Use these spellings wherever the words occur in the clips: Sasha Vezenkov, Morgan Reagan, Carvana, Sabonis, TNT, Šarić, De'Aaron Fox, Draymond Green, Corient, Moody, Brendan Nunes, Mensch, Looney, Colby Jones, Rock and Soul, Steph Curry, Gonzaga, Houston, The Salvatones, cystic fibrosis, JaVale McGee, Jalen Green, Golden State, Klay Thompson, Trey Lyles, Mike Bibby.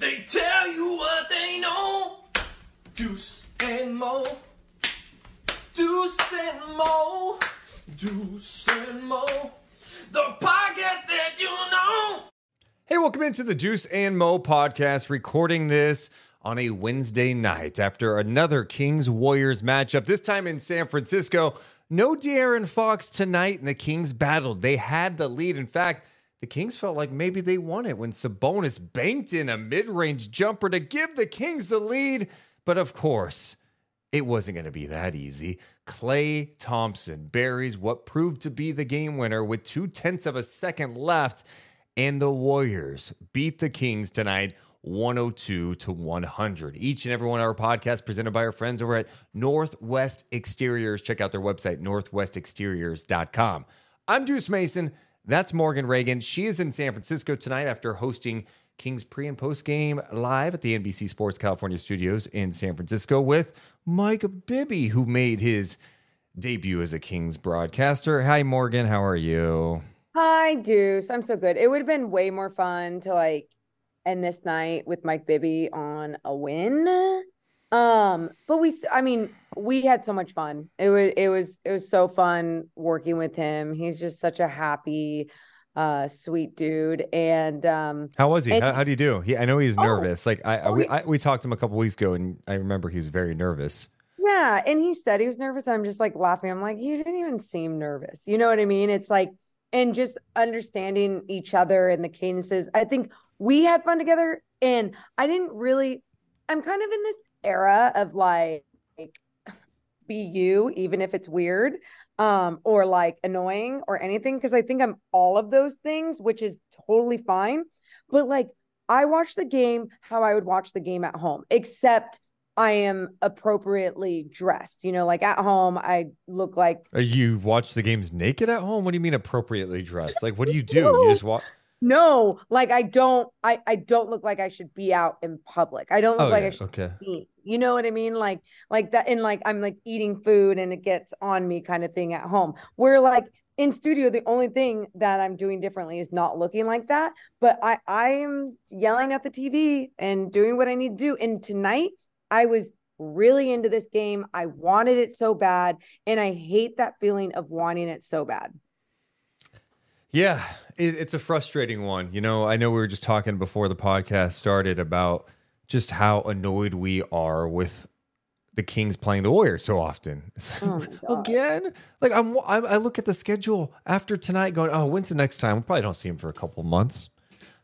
They tell you what they know. Deuce and Mo. Deuce and Mo. Deuce and Mo. The podcast that you know. Hey, welcome into the Deuce and Mo podcast. Recording this on a Wednesday night after another Kings-Warriors matchup, this time in San Francisco. No De'Aaron Fox tonight, and the Kings battled. They had the lead. In fact, the Kings felt like maybe they won it when Sabonis banked in a mid-range jumper to give the Kings the lead. But of course, it wasn't going to be that easy. Klay Thompson buries what proved to be the game winner with 0.2 seconds left. And the Warriors beat the Kings tonight 102-100. Each and every one of our podcasts presented by our friends over at Northwest Exteriors. Check out their website, northwestexteriors.com. I'm Deuce Mason. That's Morgan Reagan. She is in San Francisco tonight after hosting Kings pre and post game live at the NBC Sports California studios in San Francisco with Mike Bibby, who made his debut as a Kings broadcaster. Hi, Morgan. How are you? Hi, Deuce. I'm so good. It would have been way more fun to end this night with Mike Bibby on a win. But we had so much fun. It was so fun working with him. He's just such a happy, sweet dude. And, how was he? How do you do? I know he's nervous. We talked to him a couple weeks ago and I remember he was very nervous. Yeah. And he said he was nervous. I'm just laughing. I'm like, you didn't even seem nervous. You know what I mean? It's and just understanding each other and the cadences. I think we had fun together and I'm kind of in this era of be you, even if it's weird, or annoying or anything. Because I think I'm all of those things, which is totally fine. But I watch the game how I would watch the game at home, except I am appropriately dressed. You know, at home, I look like. You watch the games naked at home? What do you mean appropriately dressed? What do you do? No. You just walk. No, I don't look like I should be out in public. I don't look I should be seen. You know what I mean? Like that. And I'm eating food and it gets on me kind of thing at home. Where in studio, the only thing that I'm doing differently is not looking like that. But I'm yelling at the TV and doing what I need to do. And tonight I was really into this game. I wanted it so bad. And I hate that feeling of wanting it so bad. Yeah, it's a frustrating one. You know, I know we were just talking before the podcast started about just how annoyed we are with the Kings playing the Warriors so often. Again, I look at the schedule after tonight going, oh, when's the next time? We probably don't see them for a couple months.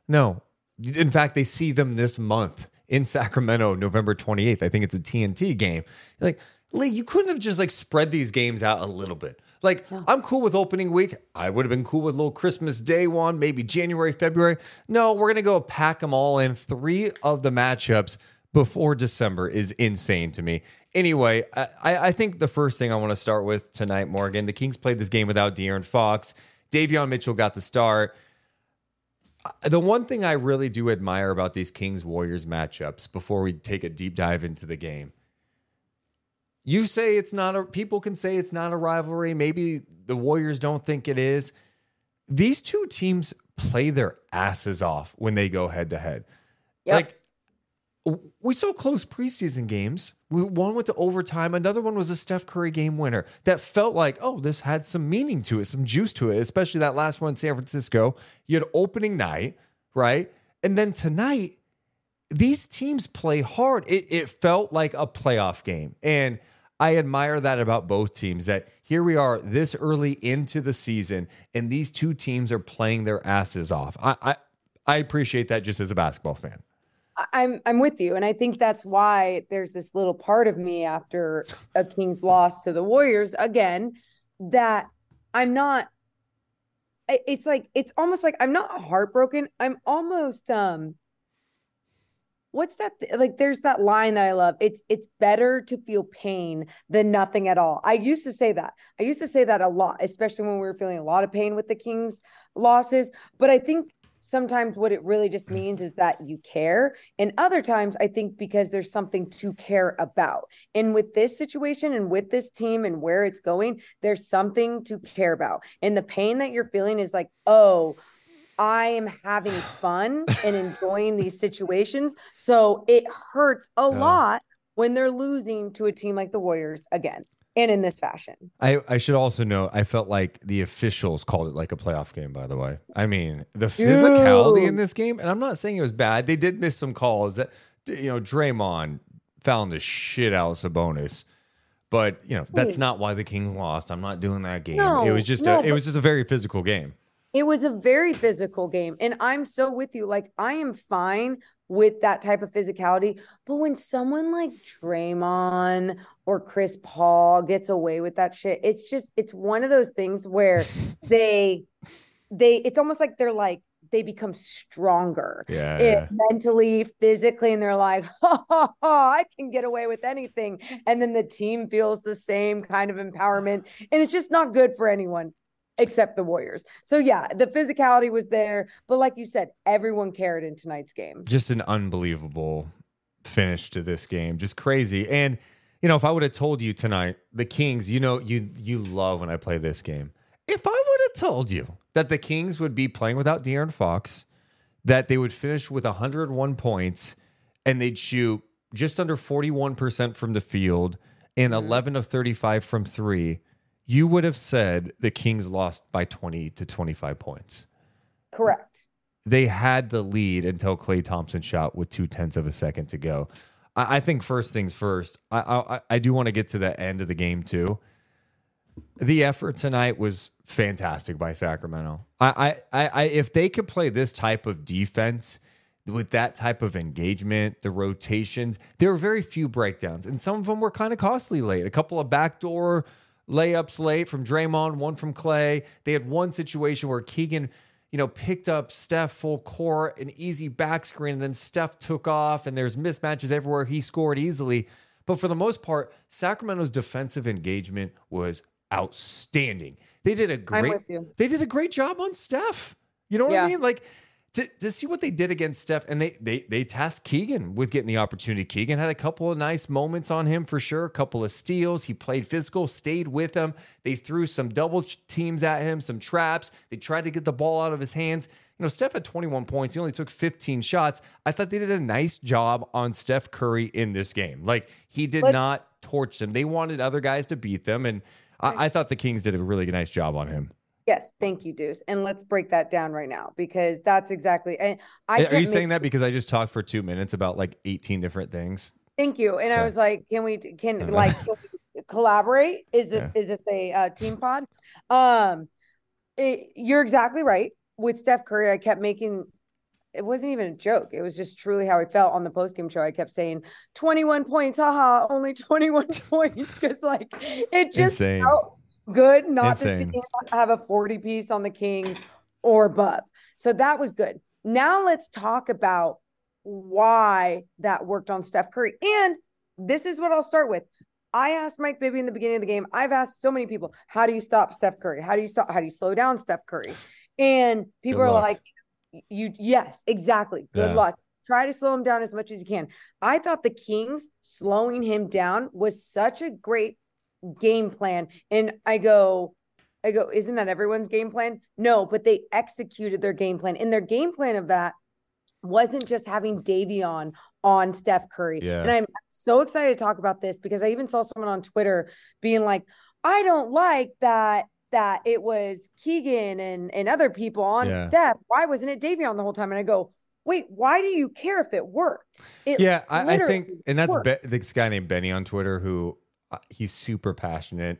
No, in fact, they see them this month in Sacramento, November 28th. I think it's a TNT game. Lee, you couldn't have just spread these games out a little bit. Yeah. I'm cool with opening week. I would have been cool with a little Christmas day one, maybe January, February. No, we're going to go pack them all in. Three of the matchups before December is insane to me. Anyway, I think the first thing I want to start with tonight, Morgan, the Kings played this game without De'Aaron Fox. Davion Mitchell got the start. The one thing I really do admire about these Kings-Warriors matchups, before we take a deep dive into the game, you say it's not a... People can say it's not a rivalry. Maybe the Warriors don't think it is. These two teams play their asses off when they go head-to-head. Yep. Like, we saw close preseason games. One went to overtime. Another one was a Steph Curry game winner that felt like, oh, this had some meaning to it, some juice to it, especially that last one in San Francisco. You had opening night, right? And then tonight, these teams play hard. It felt like a playoff game. And I admire that about both teams, that here we are this early into the season, and these two teams are playing their asses off. I appreciate that just as a basketball fan. I'm with you. And I think that's why there's this little part of me after a Kings loss to the Warriors again, that I'm not, it's like, it's almost like I'm not heartbroken. I'm almost, what's that? Like, there's that line that I love. It's better to feel pain than nothing at all. I used to say that. I used to say that a lot, especially when we were feeling a lot of pain with the Kings losses. But I think sometimes what it really just means is that you care. And other times, I think because there's something to care about. And with this situation and with this team and where it's going, there's something to care about. And the pain that you're feeling is like, oh, I am having fun and enjoying these situations. So it hurts a lot when they're losing to a team like the Warriors again. And in this fashion. I should also note, I felt like the officials called it like a playoff game, by the way. I mean, the physicality in this game, and I'm not saying it was bad. They did miss some calls that, you know, Draymond fouled the shit out of Sabonis. But, you know, that's not why the Kings lost. I'm not doing that game. No, it was just a very physical game. It was a very physical game. And I'm so with you. Like, I am fine with that type of physicality. But when someone like Draymond or Chris Paul gets away with that shit, it's just, it's one of those things where they it's almost like they're like, they become stronger mentally, physically, and they're like, I can get away with anything. And then the team feels the same kind of empowerment. And it's just not good for anyone. Except the Warriors. So, yeah, the physicality was there. But like you said, everyone cared in tonight's game. Just an unbelievable finish to this game. Just crazy. And, you know, if I would have told you tonight, the Kings, you know, you love when I play this game. If I would have told you that the Kings would be playing without De'Aaron Fox, that they would finish with 101 points, and they'd shoot just under 41% from the field and 11 of 35 from three, you would have said the Kings lost by 20 to 25 points. Correct. They had the lead until Klay Thompson shot with 0.2 seconds to go. I think first things first, I do want to get to the end of the game too. The effort tonight was fantastic by Sacramento. If they could play this type of defense with that type of engagement, the rotations, there were very few breakdowns, and some of them were kind of costly late. A couple of backdoor layups late from Draymond, one from Klay. They had one situation where Keegan, you know, picked up Steph full court, an easy back screen, and then Steph took off, and there's mismatches everywhere. He scored easily. But for the most part, Sacramento's defensive engagement was outstanding. They did a great job on Steph. You know what I mean? Like, to see what they did against Steph, and they tasked Keegan with getting the opportunity. Keegan had a couple of nice moments on him for sure, a couple of steals. He played physical, stayed with him. They threw some double teams at him, some traps. They tried to get the ball out of his hands. You know, Steph had 21 points. He only took 15 shots. I thought they did a nice job on Steph Curry in this game. Like, he did not torch them. They wanted other guys to beat them, and I thought the Kings did a really nice job on him. Yes, thank you, Deuce. And let's break that down right now, because that's exactly... And are you saying that because I just talked for 2 minutes about like 18 different things? Thank you. And so I was like, can we collaborate? Is this a team pod? You're exactly right. With Steph Curry, I kept making... It wasn't even a joke. It was just truly how I felt on the postgame show. I kept saying 21 points, haha, only 21 points. Because like, it just... Insane. Good not Insane. To see have a 40 piece on the Kings or above. So that was good. Now let's talk about why that worked on Steph Curry. And this is what I'll start with. I asked Mike Bibby in the beginning of the game. I've asked so many people, how do you stop Steph Curry? How do you slow down Steph Curry? And people are like, yes, exactly. Good luck. Try to slow him down as much as you can. I thought the Kings slowing him down was such a great game plan. And I go, isn't that everyone's game plan? No, but they executed their game plan. And their game plan of that wasn't just having Davion on Steph Curry. Yeah. And I'm so excited to talk about this because I even saw someone on Twitter being like, I don't like that it was Keegan and other people on Steph. Why wasn't it Davion the whole time? And I go, wait, why do you care if it worked? I think, and that's this guy named Benny on Twitter who he's super passionate.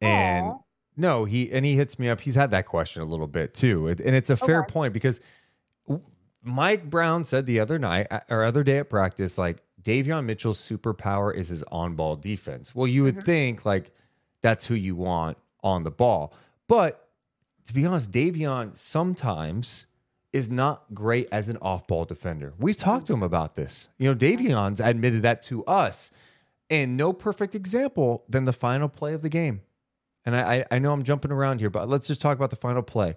And no, he hits me up. He's had that question a little bit too. And it's a fair point because Mike Brown said the other day at practice, like, Davion Mitchell's superpower is his on-ball defense. Well, you would think, like, that's who you want on the ball. But to be honest, Davion sometimes is not great as an off-ball defender. We've talked to him about this. You know, Davion's admitted that to us. And no perfect example than the final play of the game. And I know I'm jumping around here, but let's just talk about the final play.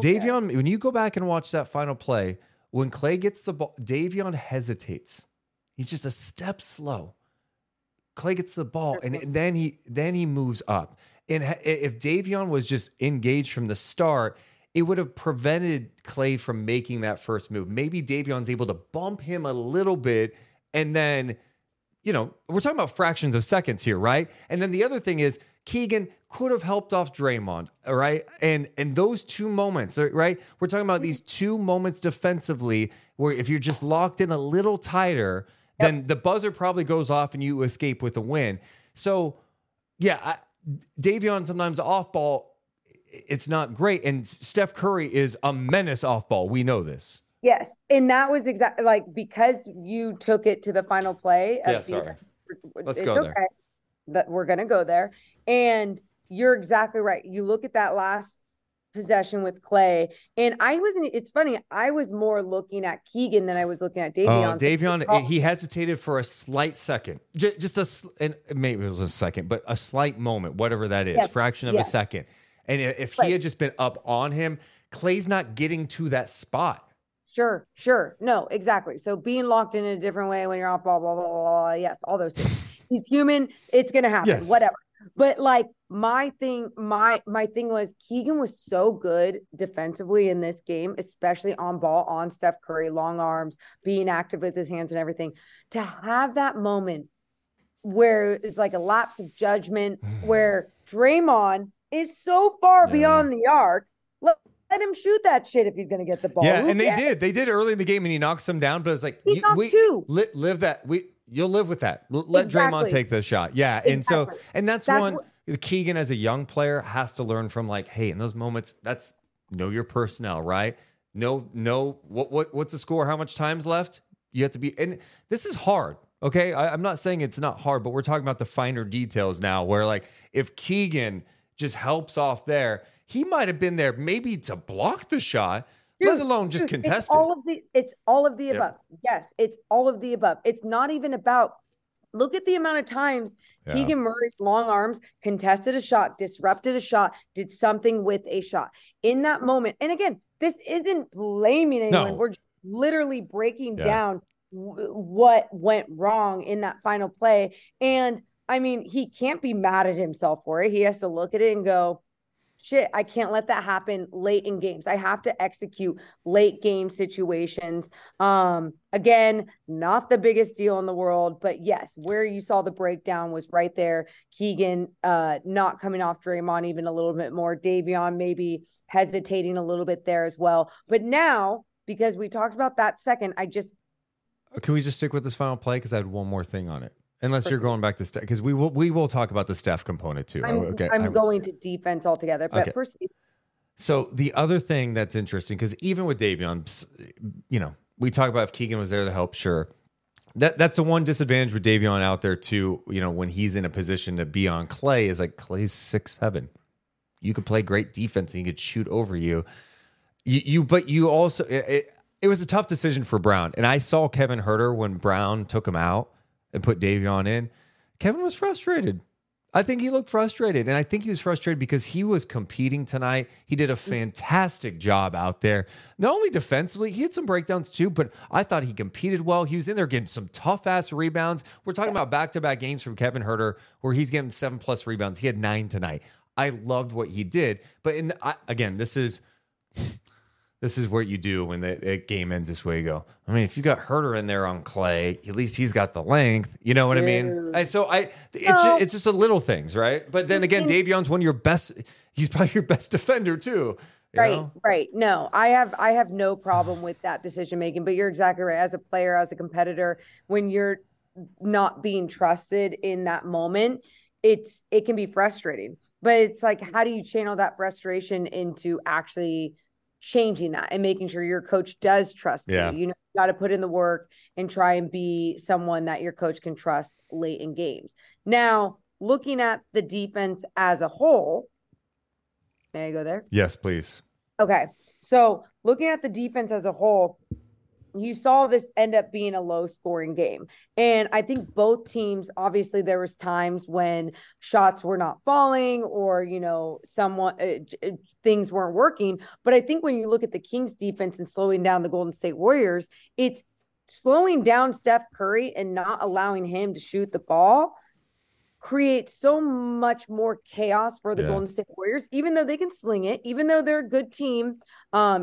Okay. Davion, when you go back and watch that final play, when Klay gets the ball, Davion hesitates. He's just a step slow. Klay gets the ball, and then he moves up. And if Davion was just engaged from the start, it would have prevented Klay from making that first move. Maybe Davion's able to bump him a little bit, and then, you know, we're talking about fractions of seconds here, right? And then the other thing is, Keegan could have helped off Draymond, all right? And those two moments, right? We're talking about these two moments defensively where if you're just locked in a little tighter, then the buzzer probably goes off and you escape with a win. So, Davion sometimes off-ball, it's not great. And Steph Curry is a menace off-ball. We know this. Yes, and that was exactly, like, because you took it to the final play. Let's go there. That we're going to go there. And you're exactly right. You look at that last possession with Klay, and it's funny, I was more looking at Keegan than I was looking at Davion. He hesitated for a slight second, maybe it was a second, but a slight moment, whatever that is, fraction of a second. And if he had just been up on him, Clay's not getting to that spot. Sure. No, exactly. So being locked in a different way when you're off ball, blah, blah, blah. Yes. All those things. He's human. It's going to happen. Yes. Whatever. But like my thing was, Keegan was so good defensively in this game, especially on ball, on Steph Curry, long arms, being active with his hands and everything. To have that moment where it's like a lapse of judgment, where Draymond is so far beyond the arc, let him shoot that shit if he's going to get the ball. Yeah, and they did early in the game, and he knocks him down, but it's like, you'll live with that. Let Draymond take the shot. Yeah. Exactly. And so, and that's one, Keegan as a young player has to learn from, like, hey, in those moments, know your personnel, right? No. What's the score? How much time's left? You have to be, and this is hard. Okay. I'm not saying it's not hard, but we're talking about the finer details now where, like, if Keegan just helps off there, he might've been there maybe to block the shot, let alone just contest it. It's all of the above. Yes, it's all of the above. It's not even about, look at the amount of times Keegan Murray's long arms contested a shot, disrupted a shot, did something with a shot in that moment. And again, this isn't blaming anyone. No. We're just literally breaking down what went wrong in that final play. And I mean, he can't be mad at himself for it. He has to look at it and go, shit, I can't let that happen late in games. I have to execute late game situations. Again, not the biggest deal in the world, but yes, where you saw the breakdown was right there. Keegan not coming off Draymond even a little bit more. Davion maybe hesitating a little bit there as well. But now, because we talked about that second, can we just stick with this final play? Because I had one more thing on it. Unless you're going back to Steph, because we will talk about the Steph component too. I'm going to defense altogether, but proceed. So the other thing that's interesting, because even with Davion, you know, we talk about if Keegan was there to help, sure. That's the one disadvantage with Davion out there too. You know, when he's in a position to be on Klay, is like, Klay's 6'7". You could play great defense and he could shoot over you. It was a tough decision for Brown, and I saw Kevin Huerter when Brown took him out and put Davion in. Kevin was frustrated. I think he looked frustrated, and I think he was frustrated because he was competing tonight. He did a fantastic job out there. Not only defensively, he had some breakdowns too, but I thought he competed well. He was in there getting some tough-ass rebounds. We're talking about back-to-back games from Kevin Huerter where he's getting 7-plus rebounds. He had 9 tonight. I loved what he did. But again, this is what you do when the game ends this way. You go, I mean, if you got Huerter in there on Clay, at least he's got the length. You know what I mean? And so it's just the little things, right? But then again, Davion's one of your best. He's probably your best defender too. Right. No, I have no problem with that decision making. But you're exactly right. As a player, as a competitor, when you're not being trusted in that moment, it can be frustrating. But it's like, how do you channel that frustration into actually changing that and making sure your coach does trust you? You know, you got to put in the work and try and be someone that your coach can trust late in games. Now, looking at the defense as a whole, may I go there? Yes, please. Okay. So looking at the defense as a whole, you saw this end up being a low scoring game. And I think both teams, obviously there was times when shots were not falling or, you know, things weren't working. But I think when you look at the Kings defense and slowing down the Golden State Warriors, it's slowing down Steph Curry and not allowing him to shoot the ball creates so much more chaos for the Golden State Warriors, even though they can sling it, even though they're a good team,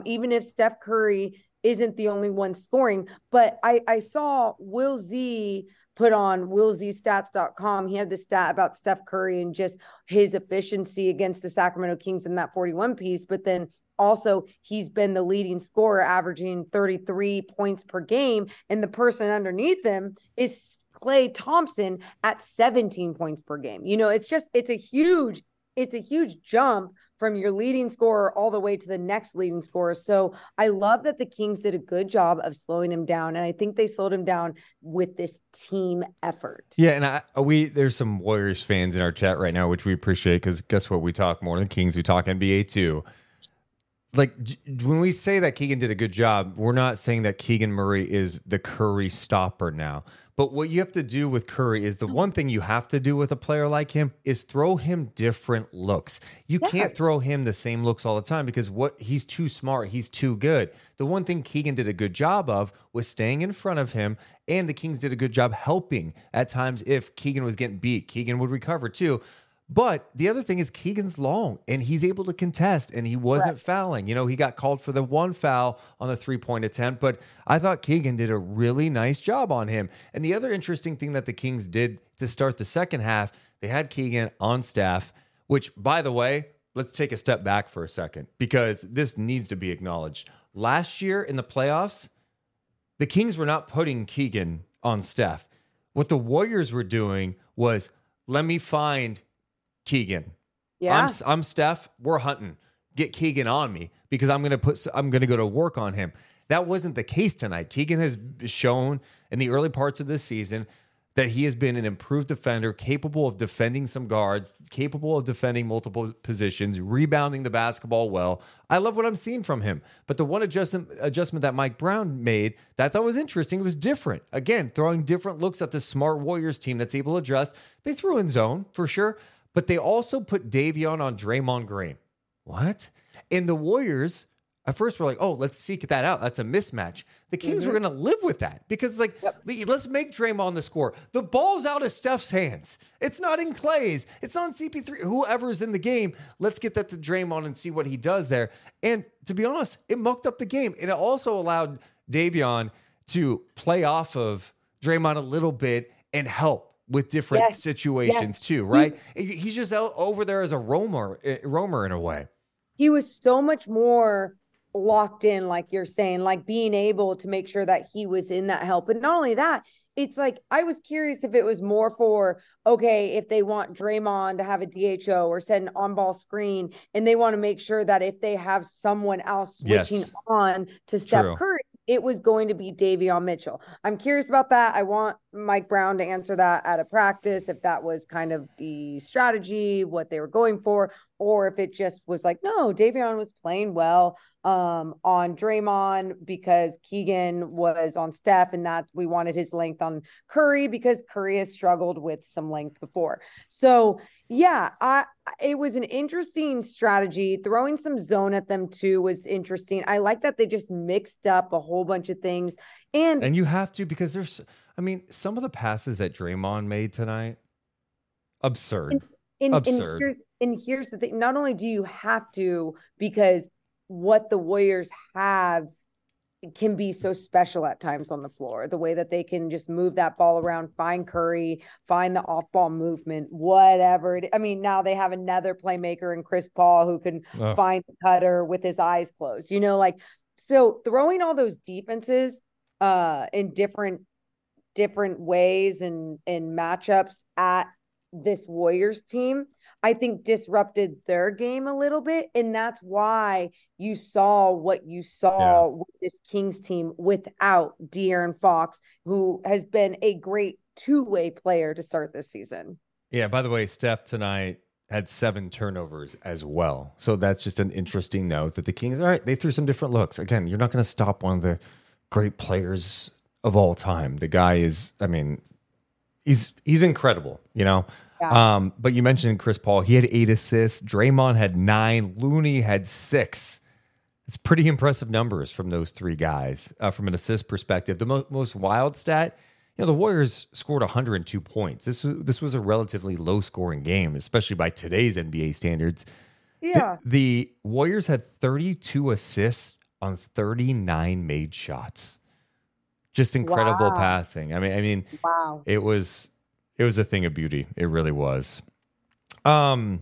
even if Steph Curry isn't the only one scoring. But I saw Will Z put on willzstats.com. He had the stat about Steph Curry and just his efficiency against the Sacramento Kings in that 41 piece. But then also he's been the leading scorer, averaging 33 points per game. And the person underneath him is Klay Thompson at 17 points per game. You know, it's a huge jump from your leading scorer all the way to the next leading scorer. So I love that the Kings did a good job of slowing him down. And I think they slowed him down with this team effort. Yeah. And there's some Warriors fans in our chat right now, which we appreciate. Cause guess what? We talk more than Kings. We talk NBA too. Like when we say that Keegan did a good job, we're not saying that Keegan Murray is the Curry stopper now. But what you have to do with Curry is the one thing you have to do with a player like him is throw him different looks. You can't throw him the same looks all the time because he's too smart. He's too good. The one thing Keegan did a good job of was staying in front of him, and the Kings did a good job helping at times. If Keegan was getting beat, Keegan would recover too. But the other thing is Keegan's long and he's able to contest, and he wasn't fouling. You know, he got called for the one foul on the 3-point attempt, but I thought Keegan did a really nice job on him. And the other interesting thing that the Kings did to start the second half, they had Keegan on staff, which, by the way, let's take a step back for a second because this needs to be acknowledged. Last year in the playoffs, the Kings were not putting Keegan on staff. What the Warriors were doing was, let me find Keegan. Yeah. I'm Steph. We're hunting. Get Keegan on me because I'm going to go to work on him. That wasn't the case tonight. Keegan has shown in the early parts of this season that he has been an improved defender, capable of defending some guards, capable of defending multiple positions, rebounding the basketball well. I love what I'm seeing from him. But the one adjustment that Mike Brown made that I thought was interesting, it was different. Again, throwing different looks at the smart Warriors team that's able to adjust. They threw in zone for sure. But they also put Davion on Draymond Green. What? And the Warriors at first were like, oh, let's seek that out. That's a mismatch. The Kings were going to live with that because, like, let's make Draymond the scorer. The ball's out of Steph's hands. It's not in Clay's. It's not in CP3. Whoever's in the game, let's get that to Draymond and see what he does there. And to be honest, it mucked up the game. And it also allowed Davion to play off of Draymond a little bit and help with different situations too, right? He's just out over there as a roamer in a way. He was so much more locked in, like you're saying, like being able to make sure that he was in that help. But not only that, it's like, I was curious if it was more for, okay, if they want Draymond to have a DHO or set an on-ball screen, and they want to make sure that if they have someone else switching on to Steph Curry, it was going to be Davion Mitchell. I'm curious about that. I want Mike Brown to answer that at a practice, if that was kind of the strategy, what they were going for, or if it just was like, no, Davion was playing well on Draymond because Keegan was on Steph, and that we wanted his length on Curry because Curry has struggled with some length before. So yeah, it was an interesting strategy. Throwing some zone at them too was interesting. I like that they just mixed up a whole bunch of things. And you have to, because there's, I mean, some of the passes that Draymond made tonight, absurd. And here's the thing. Not only do you have to, because what the Warriors have can be so special at times on the floor, the way that they can just move that ball around, find Curry, find the off-ball movement, whatever. I mean, now they have another playmaker in Chris Paul who can find the cutter with his eyes closed, you know, like, so throwing all those defenses in different ways and matchups at this Warriors team, I think disrupted their game a little bit. And that's why you saw what you saw with this Kings team without De'Aaron Fox, who has been a great two-way player to start this season. Yeah. By the way, Steph tonight had 7 turnovers as well. So that's just an interesting note that the Kings, all right, they threw some different looks. Again, you're not going to stop one of the great players of all time. The guy is, I mean, he's incredible, you know? Yeah. But you mentioned Chris Paul, he had 8 assists. Draymond had 9. Looney had 6. It's pretty impressive numbers from those 3 guys from an assist perspective. The most wild stat, you know, the Warriors scored 102 points. This was a relatively low scoring game, especially by today's NBA standards. Yeah. The Warriors had 32 assists on 39 made shots. Just incredible passing. I mean, wow. It was a thing of beauty. It really was. I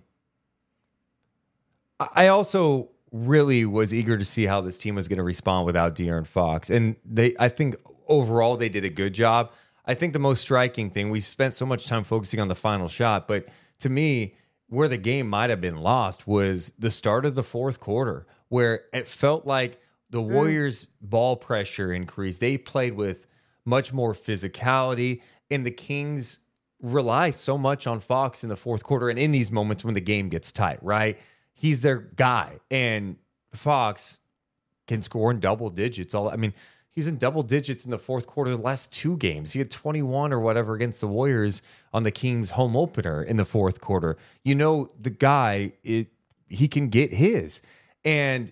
also really was eager to see how this team was going to respond without De'Aaron Fox, and I think overall they did a good job. I think the most striking thing, we spent so much time focusing on the final shot, but to me, where the game might have been lost was the start of the fourth quarter, where it felt like the Warriors' ball pressure increased. They played with much more physicality, and the Kings rely so much on Fox in the fourth quarter and in these moments when the game gets tight, right? He's their guy, and Fox can score in double digits. He's in double digits in the fourth quarter the last 2 games. He had 21 or whatever against the Warriors on the Kings' home opener in the fourth quarter. You know, the guy, he can get his. And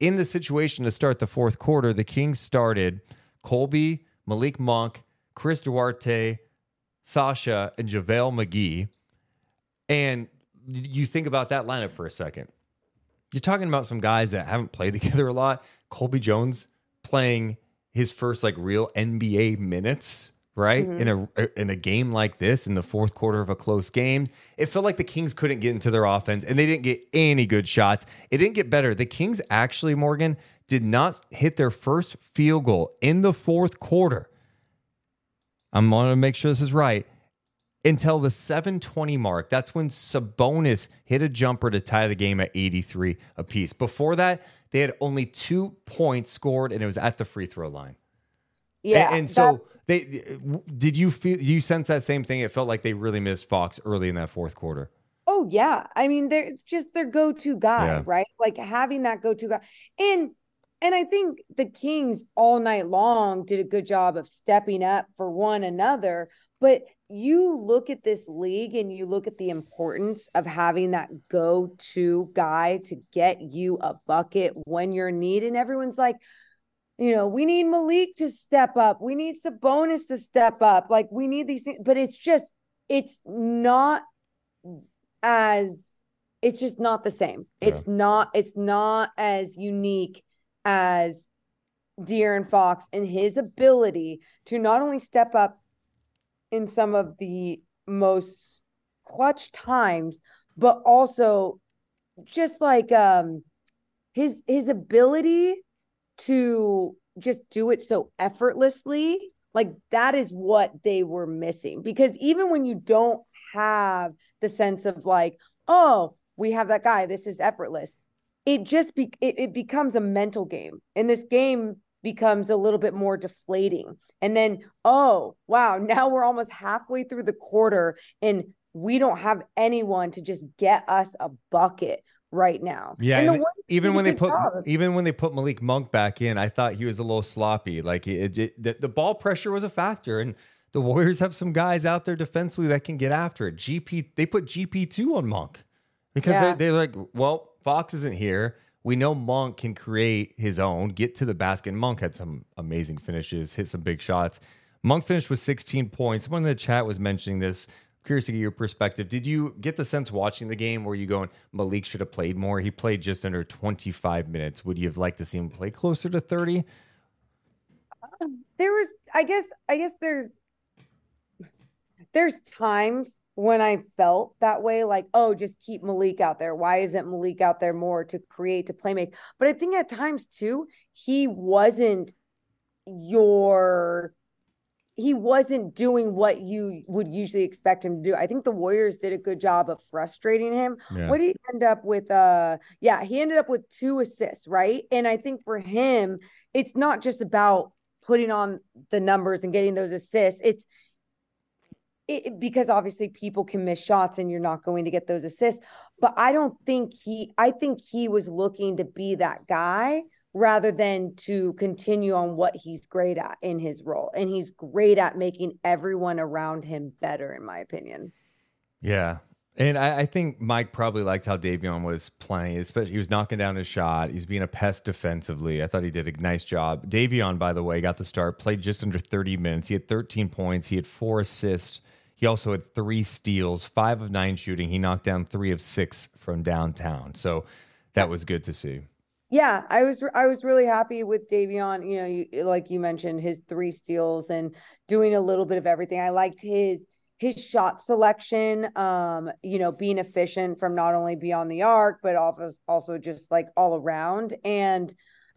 in the situation to start the fourth quarter, the Kings started Colby, Malik Monk, Chris Duarte, Sasha, and JaVale McGee. And you think about that lineup for a second. You're talking about some guys that haven't played together a lot. Colby Jones playing his first like real NBA minutes, right? Mm-hmm. In a game like this, in the fourth quarter of a close game, it felt like the Kings couldn't get into their offense, and they didn't get any good shots. It didn't get better. The Kings actually, Morgan, did not hit their first field goal in the fourth quarter. I'm going to make sure this is right. Until the 7:20 mark, that's when Sabonis hit a jumper to tie the game at 83 apiece. Before that, they had only 2 points scored, and it was at the free throw line. Yeah, and so did you sense that same thing? It felt like they really missed Fox early in that fourth quarter. Oh yeah, I mean, they're just their go-to guy, right? Like having that go-to guy, and I think the Kings all night long did a good job of stepping up for one another. But you look at this league and you look at the importance of having that go-to guy to get you a bucket when you're in need, and everyone's like, you know, we need Malik to step up. We need Sabonis to step up. Like, we need these things, but it's just not the same. Yeah. It's not as unique as De'Aaron Fox and his ability to not only step up in some of the most clutch times, but also just like his ability to just do it so effortlessly. Like, that is what they were missing, because even when you don't have the sense of like, oh, we have that guy, this is effortless, it becomes a mental game. And this game becomes a little bit more deflating. And then, oh, wow, now we're almost halfway through the quarter and we don't have anyone to just get us a bucket right now. Yeah. And even when they put Malik Monk back in, I thought he was a little sloppy. Like the ball pressure was a factor, and the Warriors have some guys out there defensively that can get after it. They put GP2 on Monk because they're like, well, Fox isn't here. We know Monk can create his own, get to the basket. And Monk had some amazing finishes, hit some big shots. Monk finished with 16 points. Someone in the chat was mentioning this. I'm curious to get your perspective. Did you get the sense watching the game where you going, Malik should have played more? He played just under 25 minutes. Would you have liked to see him play closer to 30? There's times when I felt that way, like, oh, just keep Malik out there. Why isn't Malik out there more to create, to playmake? But I think at times too, he wasn't doing what you would usually expect him to do. I think the Warriors did a good job of frustrating him. Yeah. What did he end up with? He ended up with 2 assists, right? And I think for him, it's not just about putting on the numbers and getting those assists. It's because obviously people can miss shots and you're not going to get those assists, but I think he was looking to be that guy rather than to continue on what he's great at in his role. And he's great at making everyone around him better, in my opinion. Yeah. And I think Mike probably liked how Davion was playing, especially he was knocking down his shot. He's being a pest defensively. I thought he did a nice job. Davion, by the way, got the start, played just under 30 minutes. He had 13 points. He had 4 assists. He also had 3 steals, 5 of 9 shooting. He knocked down 3 of 6 from downtown. So that was good to see. Yeah, I was really happy with Davion. You know, like you mentioned, his 3 steals and doing a little bit of everything. I liked his shot selection, being efficient from not only beyond the arc, but also just like all around. And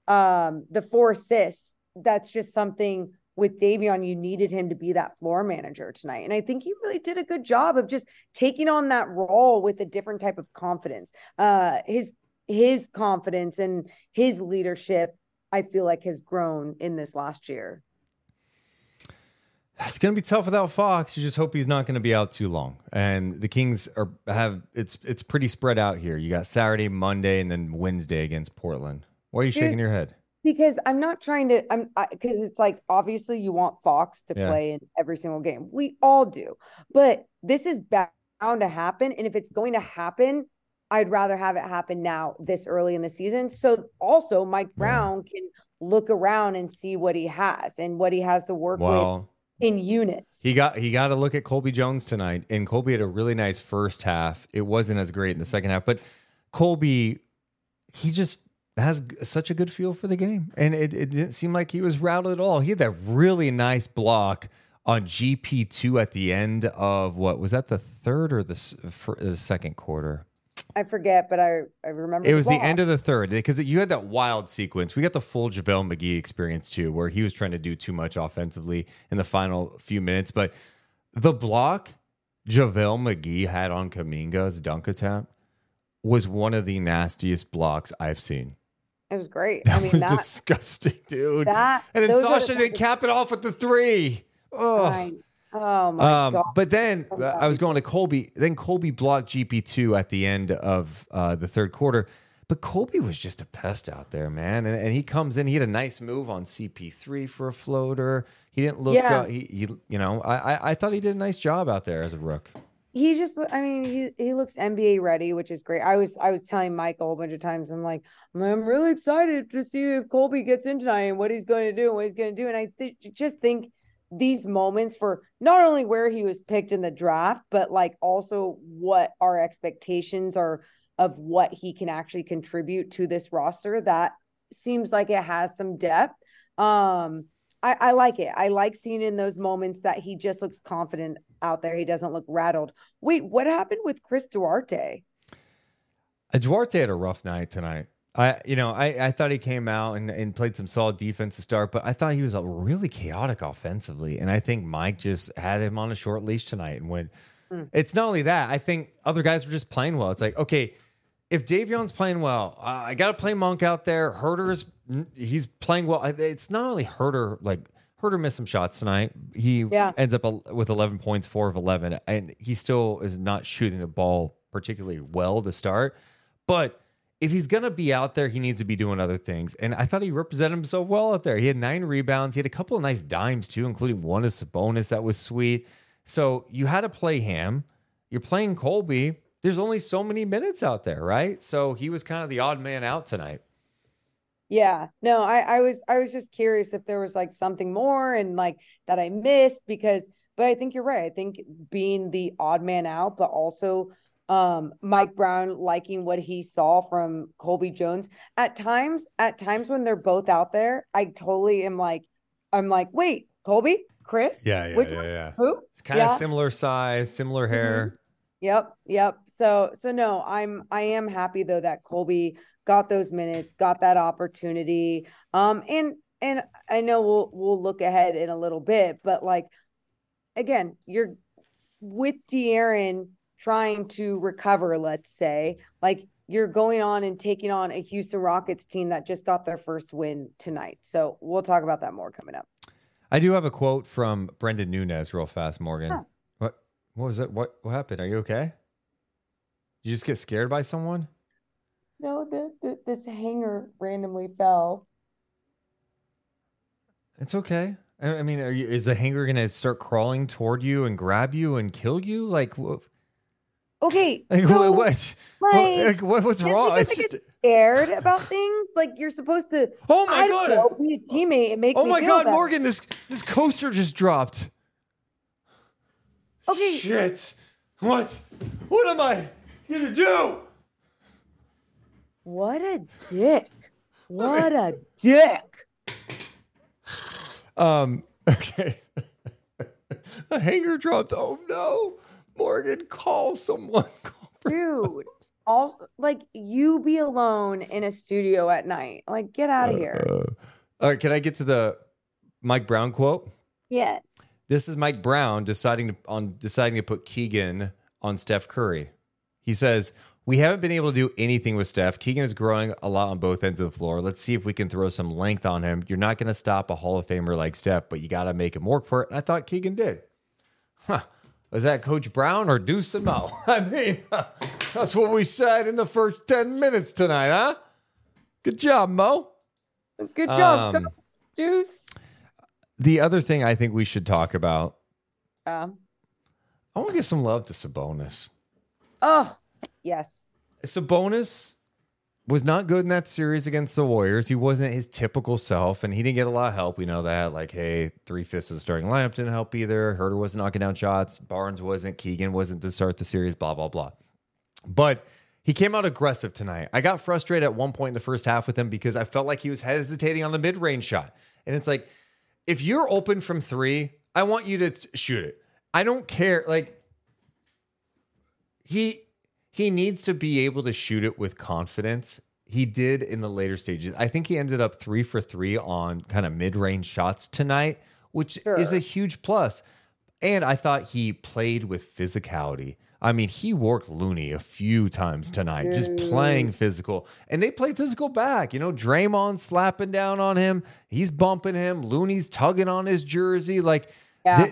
the 4 assists, that's just something. With Davion, you needed him to be that floor manager tonight. And I think he really did a good job of just taking on that role with a different type of confidence. His confidence and his leadership, I feel like, has grown in this last year. It's going to be tough without Fox. You just hope he's not going to be out too long. And the Kings it's pretty spread out here. You got Saturday, Monday, and then Wednesday against Portland. Why are you shaking your head? Because because it's like, obviously you want Fox to play in every single game. We all do. But this is bound to happen. And if it's going to happen, I'd rather have it happen now this early in the season. So also Mike Brown can look around and see what he has and what he has to work with in units. He got to look at Colby Jones tonight. And Colby had a really nice first half. It wasn't as great in the second half. But Colby, he just has such a good feel for the game. And it didn't seem like he was rattled at all. He had that really nice block on GP2 at the end of what was that, the third or the second quarter? I forget, but I remember it was the end of the third, because you had that wild sequence. We got the full JaVale McGee experience too, where he was trying to do too much offensively in the final few minutes. But the block JaVale McGee had on Kuminga's dunk attempt was one of the nastiest blocks I've seen. It was great. That was disgusting, dude. And then Sasha didn't cap it off with the 3. Oh, my God. But then I was going to Colby. Then Colby blocked GP2 at the end of the third quarter. But Colby was just a pest out there, man. And he comes in. He had a nice move on CP3 for a floater. He didn't look. Yeah. I thought he did a nice job out there as a rook. He just, he looks NBA ready, which is great. I was telling Mike a whole bunch of times, I'm really excited to see if Colby gets in tonight and what he's going to do and what he's going to do. And I just think these moments for not only where he was picked in the draft, but like also what our expectations are of what he can actually contribute to this roster. That seems like it has some depth. I like it. I like seeing in those moments that he just looks confident out there. He doesn't look rattled. Wait, what happened with Chris Duarte? Duarte had a rough night tonight. I thought he came out and played some solid defense to start, but I thought he was really chaotic offensively. And I think Mike just had him on a short leash tonight. And when it's not only that, I think other guys were just playing well. It's like, okay, if Davion's playing well, I got to play Monk out there. Huerter's, he's playing well. It's not only Huerter, like Huerter missed some shots tonight. He ends up with 11 points, 4 of 11, and he still is not shooting the ball particularly well to start. But if he's going to be out there, he needs to be doing other things. And I thought he represented himself well out there. He had 9 rebounds. He had a couple of nice dimes too, including one to Sabonis. That was sweet. So you had to play him. You're playing Colby. There's only so many minutes out there, right? So he was kind of the odd man out tonight. Yeah, no, I was just curious if there was like something more and like that I missed because, but I think you're right. I think being the odd man out, but also Mike Brown liking what he saw from Colby Jones at times when they're both out there, I totally am like, wait, Colby, Chris? Yeah. Who? It's kind of similar size, similar hair. Mm-hmm. Yep. So no, I am happy though that Colby got those minutes, got that opportunity. And I know we'll look ahead in a little bit, but like, again, you're with De'Aaron trying to recover, let's say, like you're going on and taking on a Houston Rockets team that just got their first win tonight. So we'll talk about that more coming up. I do have a quote from Brendan Nunes real fast, Morgan. Huh. What was it? What happened? Are you okay? Did you just get scared by someone? No, this hanger randomly fell. It's okay. I mean, is the hanger going to start crawling toward you and grab you and kill you? Like, okay. Like, so, what's wrong? It's just scared about things. Like you're supposed to. Oh my God! Know, be a teammate and make. Oh me my feel God, better. Morgan! This coaster just dropped. Okay. Shit. What am I going to do? What a dick. Okay. A hanger dropped. Oh no. Morgan, call someone. Dude. Also, like you be alone in a studio at night. Like get out of here. All right. Can I get to the Mike Brown quote? Yeah. This is Mike Brown deciding to put Keegan on Steph Curry. He says, "We haven't been able to do anything with Steph. Keegan is growing a lot on both ends of the floor. Let's see if we can throw some length on him. You're not going to stop a Hall of Famer like Steph, but you got to make him work for it." And I thought Keegan did. Huh. Was that Coach Brown or Deuce and Mo? I mean, that's what we said in the first 10 minutes tonight, huh? Good job, Mo. Good job, Coach Deuce. The other thing I think we should talk about. I want to give some love to Sabonis. Oh, yes. Sabonis was not good in that series against the Warriors. He wasn't his typical self, and he didn't get a lot of help. We know that. Like, hey, three-fifths of the starting lineup didn't help either. Huerter wasn't knocking down shots. Barnes wasn't. Keegan wasn't to start the series, blah, blah, blah. But he came out aggressive tonight. I got frustrated at one point in the first half with him because I felt like he was hesitating on the mid-range shot. And it's like, if you're open from three, I want you to shoot it. I don't care. Like he needs to be able to shoot it with confidence. He did in the later stages. I think he ended up 3 for 3 on kind of mid-range shots tonight, which is a huge plus. And I thought he played with physicality. I mean, he worked Looney a few times tonight, just playing physical. And they play physical back. You know, Draymond slapping down on him. He's bumping him. Looney's tugging on his jersey. Like,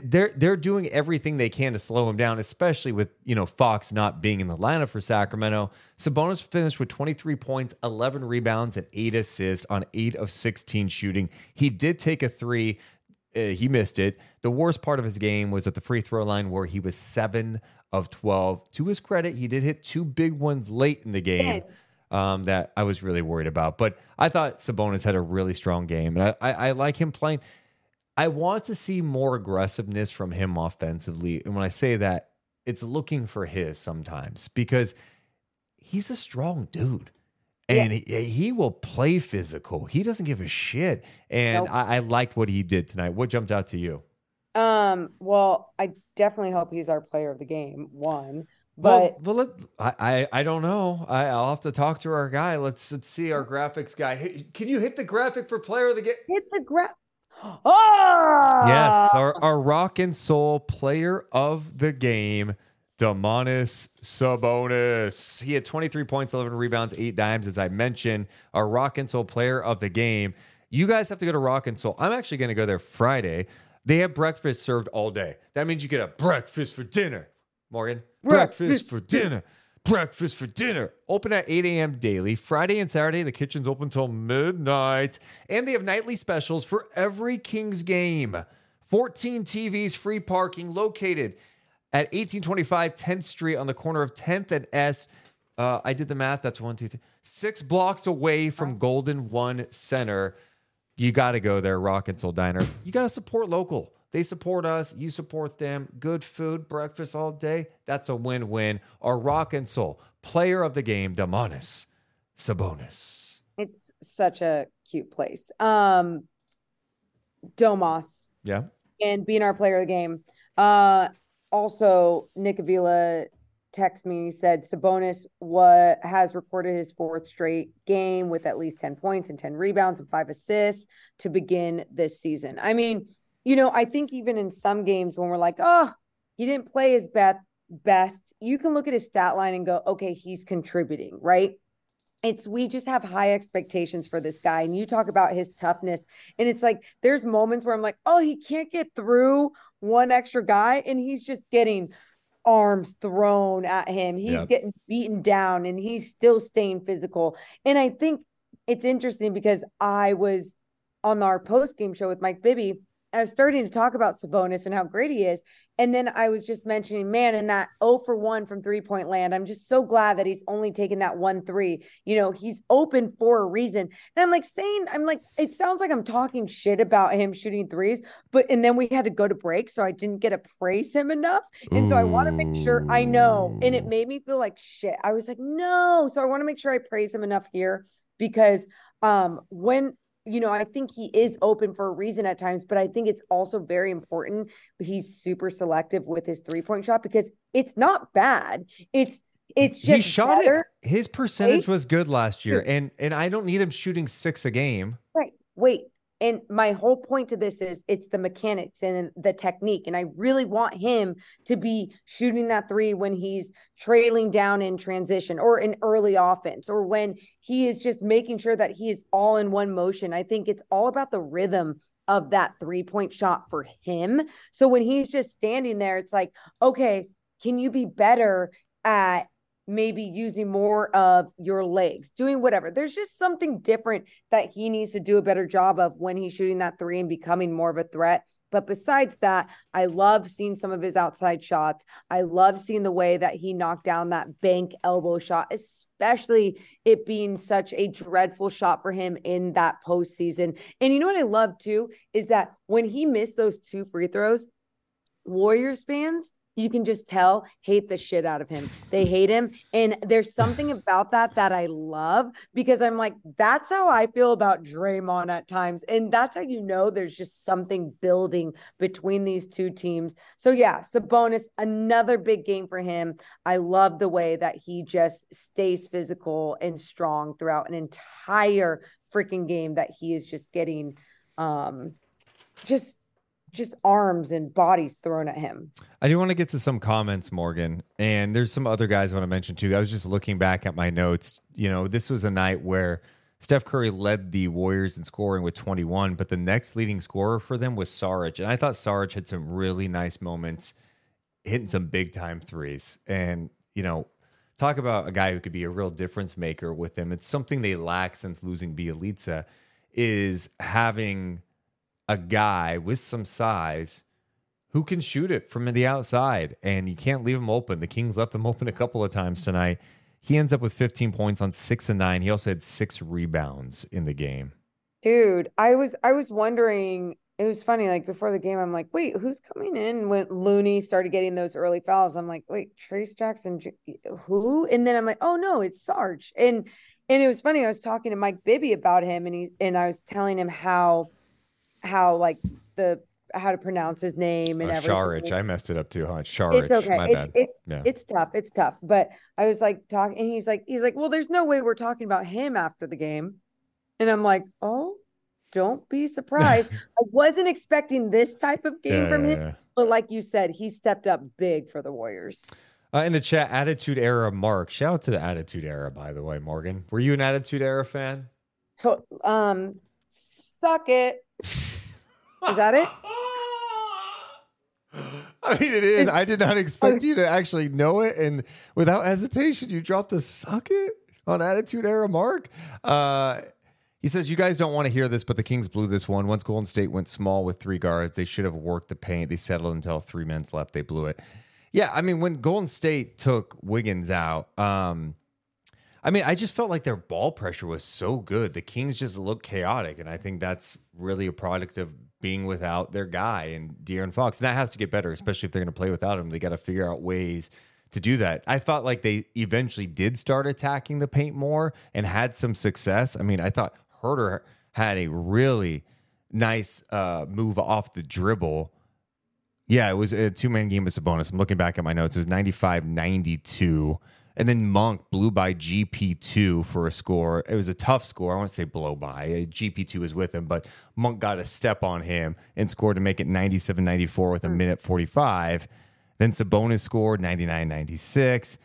they're doing everything they can to slow him down, especially with, you know, Fox not being in the lineup for Sacramento. Sabonis finished with 23 points, 11 rebounds, and 8 assists on 8 of 16 shooting. He did take a three. He missed it. The worst part of his game was at the free throw line where he was 7 of 12. To his credit, he did hit 2 big ones late in the game that I was really worried about. But I thought Sabonis had a really strong game, and I like him playing. I want to see more aggressiveness from him offensively. And when I say that, it's looking for his sometimes because he's a strong dude. And he will play physical. He doesn't give a shit. And I liked what he did tonight. What jumped out to you? Well, I definitely hope he's our player of the game. One. But I don't know. I'll have to talk to our guy. Let's see our graphics guy. Hey, can you hit the graphic for player of the game? Hit the graphic. Oh! Yes, our Rock and Soul player of the game Domantas Sabonis. He had 23 points, 11 rebounds, 8 dimes, as I mentioned. Our Rock and Soul player of the game. You guys have to go to Rock and Soul. I'm actually going to go there Friday. They have breakfast served all day. That means you get a breakfast for dinner. Morgan, breakfast for dinner. Breakfast for dinner. Open at 8 a.m. daily. Friday and Saturday, the kitchen's open till midnight. And they have nightly specials for every Kings game. 14 TVs, free parking, located at 1825 10th Street on the corner of 10th and S. I did the math. That's 1, 2, 3. 6 blocks away from Golden One Center. You got to go there, Rock and Soul Diner. You got to support local. They support us. You support them. Good food, breakfast all day. That's a win-win. Our Rock and Soul player of the game, Domantas Sabonis. It's such a cute place. Domas. Yeah. And being our player of the game. Also, Nick Avila texted me, said Sabonis has recorded his 4th straight game with at least 10 points and 10 rebounds and 5 assists to begin this season. I mean, you know, I think even in some games when we're like, oh, he didn't play his best, you can look at his stat line and go, okay, he's contributing, right? We just have high expectations for this guy. And you talk about his toughness, and it's like, there's moments where I'm like, oh, he can't get through one extra guy, and he's just getting arms thrown at him. He's getting beaten down, and he's still staying physical. And I think it's interesting because I was on our post-game show with Mike Bibby. I was starting to talk about Sabonis and how great he is. And then I was just mentioning, man, in that 0-for-1 from 3-point land, I'm just so glad that he's only taken that 1 3. You know, he's open for a reason. And I'm like, it sounds like I'm talking shit about him shooting threes, and then we had to go to break. So I didn't get to praise him enough. And so I want to make sure I know. And it made me feel like shit. I was like, no. So I want to make sure I praise him enough here because when, you know, I think he is open for a reason at times, but I think it's also very important. He's super selective with his 3-point shot because it's not bad. It's just he shot better. It. His percentage was good last year, and I don't need him shooting 6 a game. Right. Wait. And my whole point to this is it's the mechanics and the technique. And I really want him to be shooting that 3 when he's trailing down in transition or in early offense, or when he is just making sure that he is all in one motion. I think it's all about the rhythm of that 3-point shot for him. So when he's just standing there, it's like, okay, can you be better at maybe using more of your legs, doing whatever. There's just something different that he needs to do a better job of when he's shooting that 3 and becoming more of a threat. But besides that, I love seeing some of his outside shots. I love seeing the way that he knocked down that bank elbow shot, especially it being such a dreadful shot for him in that postseason. And you know what I love too, is that when he missed those 2 free throws, Warriors fans, you can just tell, hate the shit out of him. They hate him. And there's something about that I love, because I'm like, that's how I feel about Draymond at times. And that's how you know there's just something building between these 2 teams. So yeah, Sabonis, another big game for him. I love the way that he just stays physical and strong throughout an entire freaking game, that he is just getting just arms and bodies thrown at him. I do want to get to some comments, Morgan, and there's some other guys I want to mention too. I was just looking back at my notes. You know, this was a night where Steph Curry led the Warriors in scoring with 21, but the next leading scorer for them was Šarić. And I thought Šarić had some really nice moments, hitting some big time threes. And, you know, talk about a guy who could be a real difference maker with them. It's something they lack since losing Bielitsa, is having a guy with some size who can shoot it from the outside, and you can't leave him open. The Kings left him open a couple of times tonight. He ends up with 15 points on 6 and 9. He also had 6 rebounds in the game. Dude, I was wondering, it was funny, like before the game, I'm like, wait, who's coming in? When Looney started getting those early fouls, I'm like, wait, Trace Jackson, who? And then I'm like, oh no, it's Sarge. And it was funny. I was talking to Mike Bibby about him, and I was telling him how to pronounce his name and everything. Šarić. I messed it up too, huh? Šarić. It's okay. My bad. It's tough. But I was like talking, and he's like, well, there's no way we're talking about him after the game. And I'm like, oh, don't be surprised. I wasn't expecting this type of game from him. But like you said, he stepped up big for the Warriors. In the chat, Attitude Era Mark. Shout out to the Attitude Era, by the way, Morgan. Were you an Attitude Era fan? Suck it. Is that it? I mean, it is. I did not expect you to actually know it. And without hesitation, you dropped a suck it on Attitude Era Mark. He says, you guys don't want to hear this, but the Kings blew this one. Once Golden State went small with three guards, they should have worked the paint. They settled until 3 minutes left. They blew it. Yeah, I mean, when Golden State took Wiggins out, I mean, I just felt like their ball pressure was so good. The Kings just looked chaotic, and I think that's really a product of being without their guy and De'Aaron Fox. And that has to get better, especially if they're going to play without him. They got to figure out ways to do that. I thought like they eventually did start attacking the paint more and had some success. I mean, I thought Huerter had a really nice move off the dribble. Yeah, it was a two-man game with Sabonis. I'm looking back at my notes. It was 95-92. And then Monk blew by GP2 for a score. It was a tough score. I won't say blow by. GP2 was with him, but Monk got a step on him and scored to make it 97-94 with a minute 45. Then Sabonis scored 99-96.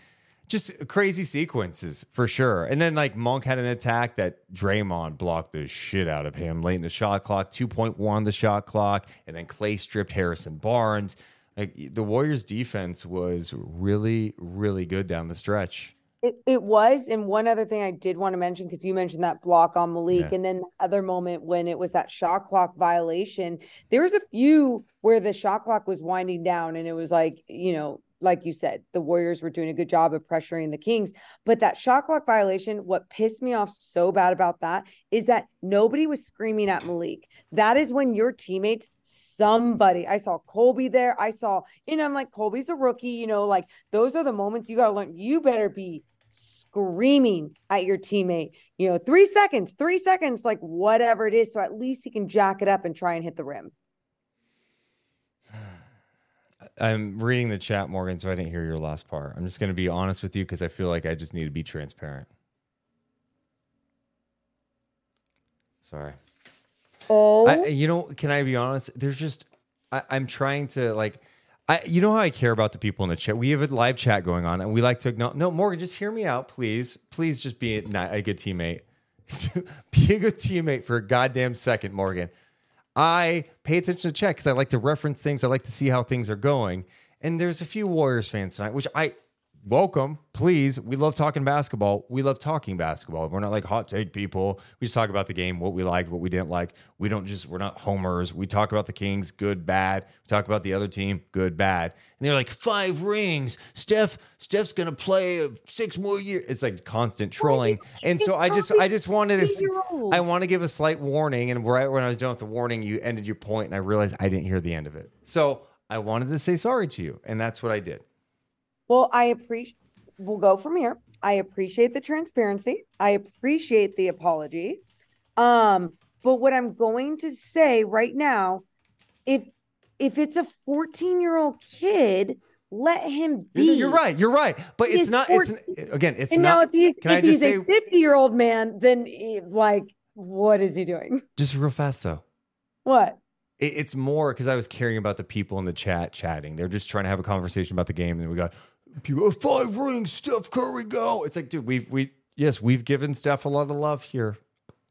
Just crazy sequences for sure. And then like Monk had an attack that Draymond blocked the shit out of him late in the shot clock, 2.1 the shot clock. And then Klay stripped Harrison Barnes. Like the Warriors' defense was really, really good down the stretch. It was. And one other thing I did want to mention, because you mentioned that block on Malik, and then the other moment when it was that shot clock violation, there was a few where the shot clock was winding down and it was like, you know, like you said, the Warriors were doing a good job of pressuring the Kings. But that shot clock violation, what pissed me off so bad about that is that nobody was screaming at Malik. That is when your teammates, somebody, I saw Colby there. And I'm like, Colby's a rookie, you know, like those are the moments you got to learn. You better be screaming at your teammate, you know, 3 seconds, 3 seconds, like whatever it is. So at least he can jack it up and try and hit the rim. I'm reading the chat, Morgan, so I didn't hear your last part. I'm just going to be honest with you because I feel like I just need to be transparent. Sorry. Oh. You know, can I be honest? There's just, I'm trying to like, you know how I care about the people in the chat. We have a live chat going on and we like to acknowledge. No, Morgan, just hear me out, please. Please just be a good teammate. Be a good teammate for a goddamn second, Morgan. I pay attention to chat because I like to reference things. I like to see how things are going. And there's a few Warriors fans tonight, which I welcome, please. We love talking basketball. We love talking basketball. We're not like hot take people. We just talk about the game, what we liked, what we didn't like. We're not homers. We talk about the Kings, good, bad. We talk about the other team, good, bad. And they're like, 5 rings. Steph's going to play 6 more years. It's like constant trolling. And so I just wanted to, I want to give a slight warning. And right when I was done with the warning, you ended your point and I realized I didn't hear the end of it. So I wanted to say sorry to you. And that's what I did. Well, we'll go from here. I appreciate the transparency. I appreciate the apology. But what I'm going to say right now, if it's a 14-year-old kid, let him be. You're right. But it's not, it's not. Now if he's a 50-year-old man, then like, what is he doing? Just real fast though. What? It's more because I was caring about the people in the chat chatting. They're just trying to have a conversation about the game. And we got, people, 5 rings, Steph Curry, go. It's like, dude, we've given Steph a lot of love here.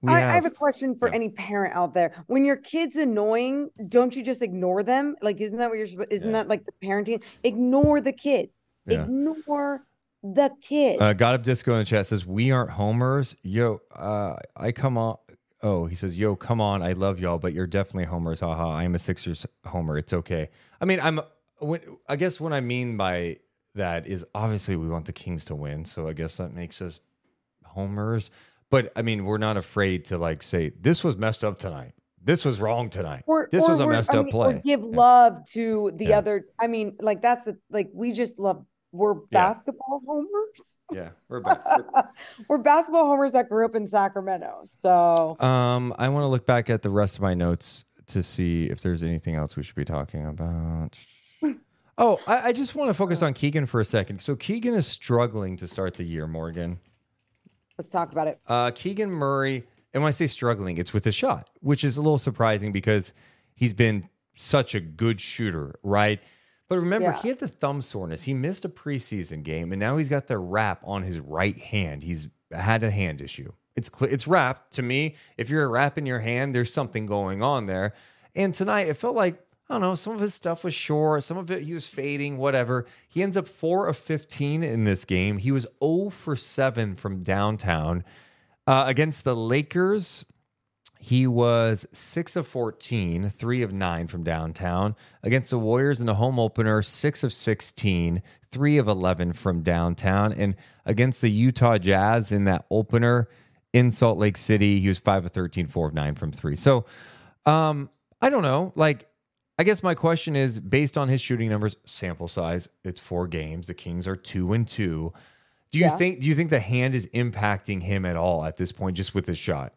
I have a question for any parent out there. When your kid's annoying, don't you just ignore them? Like, isn't that like the parenting? Ignore the kid. Yeah. Ignore the kid. God of Disco in the chat says, we aren't homers. Yo, I come on. Oh, he says, yo, come on. I love y'all, but you're definitely homers. Haha. I am a Sixers homer. It's okay. I mean, I guess what I mean by that is obviously we want the Kings to win, so I guess that makes us homers. But I mean, we're not afraid to like say this was messed up tonight. This was wrong tonight. This was a messed up play. Or give love to the other. I mean, like we're basketball homers. Yeah, we're basketball homers that grew up in Sacramento. So I want to look back at the rest of my notes to see if there's anything else we should be talking about. Oh, I just want to focus on Keegan for a second. So Keegan is struggling to start the year, Morgan. Let's talk about it. Keegan Murray, and when I say struggling, it's with a shot, which is a little surprising because he's been such a good shooter, right? But remember, he had the thumb soreness. He missed a preseason game, and now he's got the wrap on his right hand. He's had a hand issue. It's wrapped. To me, if you're wrapping your hand, there's something going on there. And tonight, it felt like, I don't know, some of his stuff was short. Some of it, he was fading, whatever. He ends up 4 of 15 in this game. He was 0 for 7 from downtown. Against the Lakers, he was 6 of 14, 3 of 9 from downtown. Against the Warriors in the home opener, 6 of 16, 3 of 11 from downtown. And against the Utah Jazz in that opener in Salt Lake City, he was 5 of 13, 4 of 9 from 3. So, I don't know. Like, I guess my question is, based on his shooting numbers, sample size, it's 4 games. The Kings are 2-2. Do you think the hand is impacting him at all at this point, just with his shot?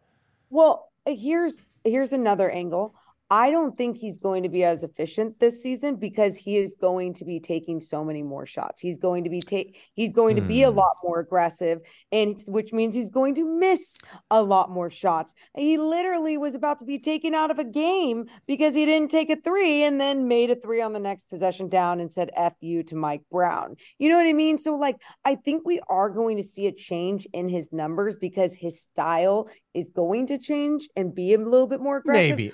Well, here's another angle. I don't think he's going to be as efficient this season because he is going to be taking so many more shots. He's going to be he's going to be a lot more aggressive, and which means he's going to miss a lot more shots. He literally was about to be taken out of a game because he didn't take a three and then made a three on the next possession down and said F you to Mike Brown. You know what I mean? So like, I think we are going to see a change in his numbers because his style is going to change and be a little bit more aggressive. Maybe.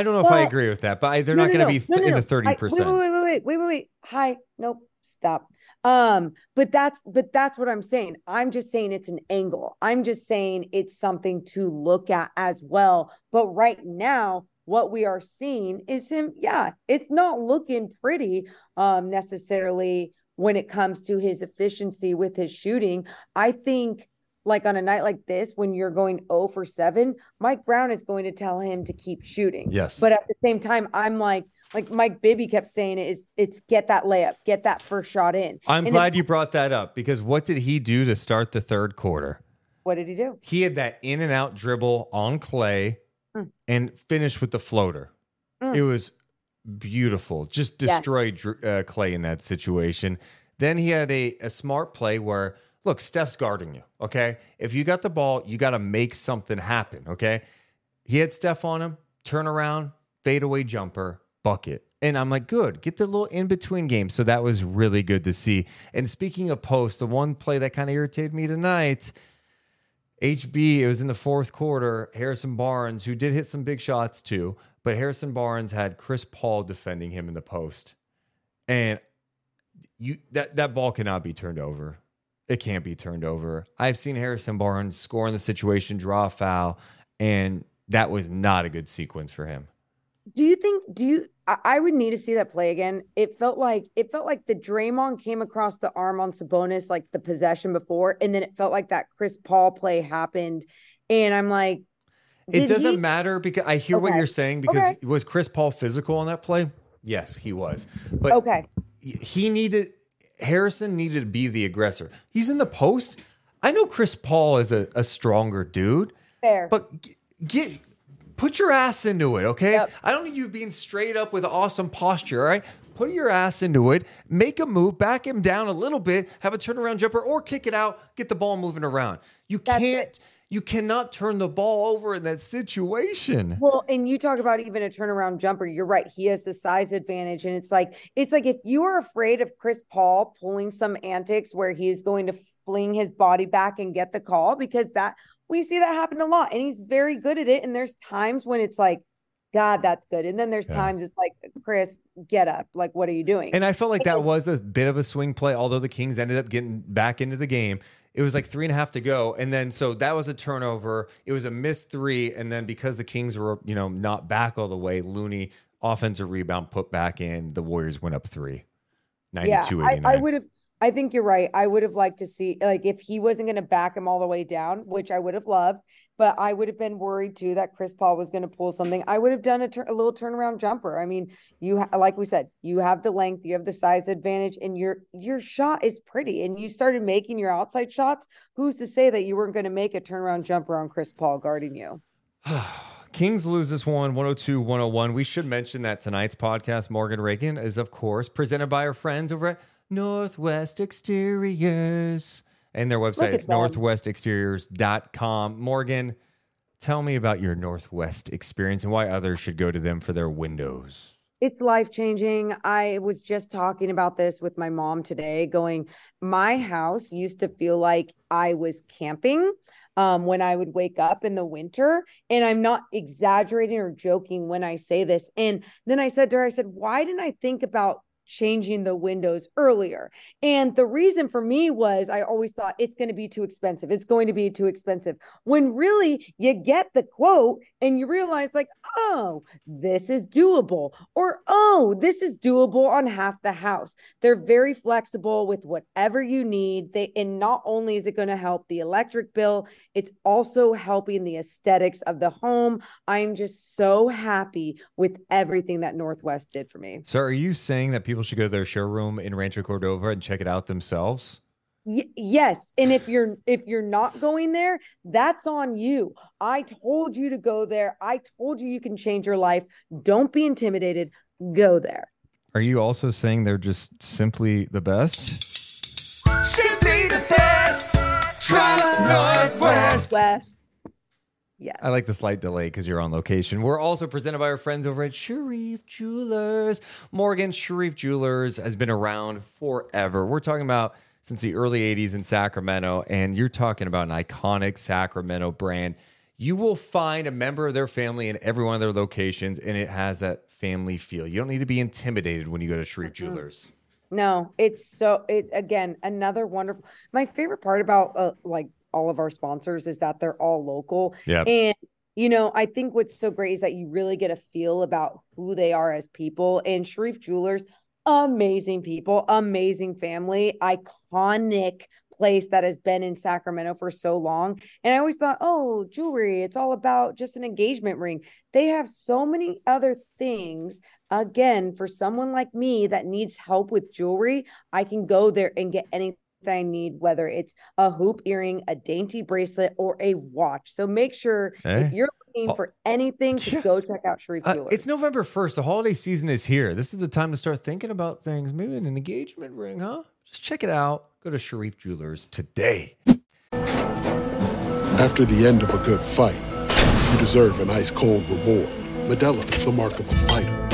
I don't know if I agree with that, but they're not going to be in the 30%. Wait. Hi. Nope. Stop. But that's what I'm saying. I'm just saying it's an angle. I'm just saying it's something to look at as well. But right now, what we are seeing is him. Yeah. It's not looking pretty necessarily when it comes to his efficiency with his shooting. I think, like on a night like this, when you're going 0 for 7, Mike Brown is going to tell him to keep shooting. Yes. But at the same time, I'm like Mike Bibby kept saying it's get that layup, get that first shot in. I'm glad you brought that up, because what did he do to start the third quarter? What did he do? He had that in and out dribble on Klay and finished with the floater. It was beautiful. Just destroyed Klay in that situation. Then he had a smart play where, look, Steph's guarding you, okay? If you got the ball, you got to make something happen, okay? He had Steph on him, turn around, fadeaway jumper, bucket. And I'm like, good, get the little in-between game. So that was really good to see. And speaking of post, the one play that kind of irritated me tonight, HB, it was in the fourth quarter, Harrison Barnes, who did hit some big shots too, but Harrison Barnes had Chris Paul defending him in the post. And that ball cannot be turned over. It can't be turned over. I've seen Harrison Barnes score in the situation, draw a foul, and that was not a good sequence for him. I would need to see that play again. It felt like the Draymond came across the arm on Sabonis, like the possession before, and then it felt like that Chris Paul play happened. And I'm like, it doesn't matter, because I hear what you're saying, because was Chris Paul physical on that play? Yes, he was. But Harrison needed to be the aggressor. He's in the post. I know Chris Paul is a stronger dude. Fair. But put your ass into it, okay? Yep. I don't need you being straight up with awesome posture, all right? Put your ass into it. Make a move. Back him down a little bit. Have a turnaround jumper or kick it out. Get the ball moving around. You cannot turn the ball over in that situation. Well, and you talk about even a turnaround jumper. You're right. He has the size advantage. And it's like if you are afraid of Chris Paul pulling some antics where he is going to fling his body back and get the call, because that we see that happen a lot. And he's very good at it. And there's times when it's like, God, that's good. And then there's times it's like, Chris, get up. Like, what are you doing? And I felt like that was a bit of a swing play, although the Kings ended up getting back into the game. It was like 3.5 to go. And then, so that was a turnover. It was a missed three. And then because the Kings were, not back all the way, Looney offensive rebound put back in, the Warriors went up 3. 92-89. I think you're right. I would have liked to see, like, if he wasn't going to back him all the way down, which I would have loved, but I would have been worried too that Chris Paul was going to pull something. I would have done a little turnaround jumper. I mean, like we said, you have the length, you have the size advantage, and your shot is pretty. And you started making your outside shots. Who's to say that you weren't going to make a turnaround jumper on Chris Paul guarding you? Kings lose this one, 102-101. We should mention that tonight's podcast, Morgan Reagan, is of course presented by our friends over at Northwest Exteriors. And their website is northwestexteriors.com. Morgan, tell me about your Northwest experience and why others should go to them for their windows. It's life-changing. I was just talking about this with my mom today, going, my house used to feel like I was camping when I would wake up in the winter. And I'm not exaggerating or joking when I say this. And then I said to her, I said, why didn't I think about changing the windows earlier? And the reason for me was I always thought it's going to be too expensive. It's going to be too expensive. When really you get the quote and you realize like, oh, this is doable, or, oh, this is doable on half the house. They're very flexible with whatever you need. And not only is it going to help the electric bill, it's also helping the aesthetics of the home. I'm just so happy with everything that Northwest did for me. So are you saying that people should go to their showroom in Rancho Cordova and check it out themselves? Yes. And if you're not going there, that's on you. I told you to go there. I told you you can change your life. Don't be intimidated. Go there. Are you also saying they're just simply the best? Simply the best. Trust Northwest. Yes. I like the slight delay because you're on location. We're also presented by our friends over at Sharif Jewelers. Morgan, Sharif Jewelers has been around forever. We're talking about since the early 80s in Sacramento, and you're talking about an iconic Sacramento brand. You will find a member of their family in every one of their locations, and it has that family feel. You don't need to be intimidated when you go to Sharif Jewelers. No, it's another wonderful. My favorite part about all of our sponsors is that they're all local. Yep. And, I think what's so great is that you really get a feel about who they are as people. And Sharif Jewelers, amazing people, amazing family, iconic place that has been in Sacramento for so long. And I always thought, oh, jewelry, it's all about just an engagement ring. They have so many other things. Again, for someone like me that needs help with jewelry, I can go there and get anything that I need, whether it's a hoop earring, a dainty bracelet, or a watch. So make sure if you're looking for anything to go check out Sharif Jewelers. It's November 1st. The holiday season is here. This is the time to start thinking about things. Maybe an engagement ring, huh? Just check it out. Go to Sharif Jewelers today. After the end of a good fight, you deserve an ice-cold reward. Medela, the mark of a fighter.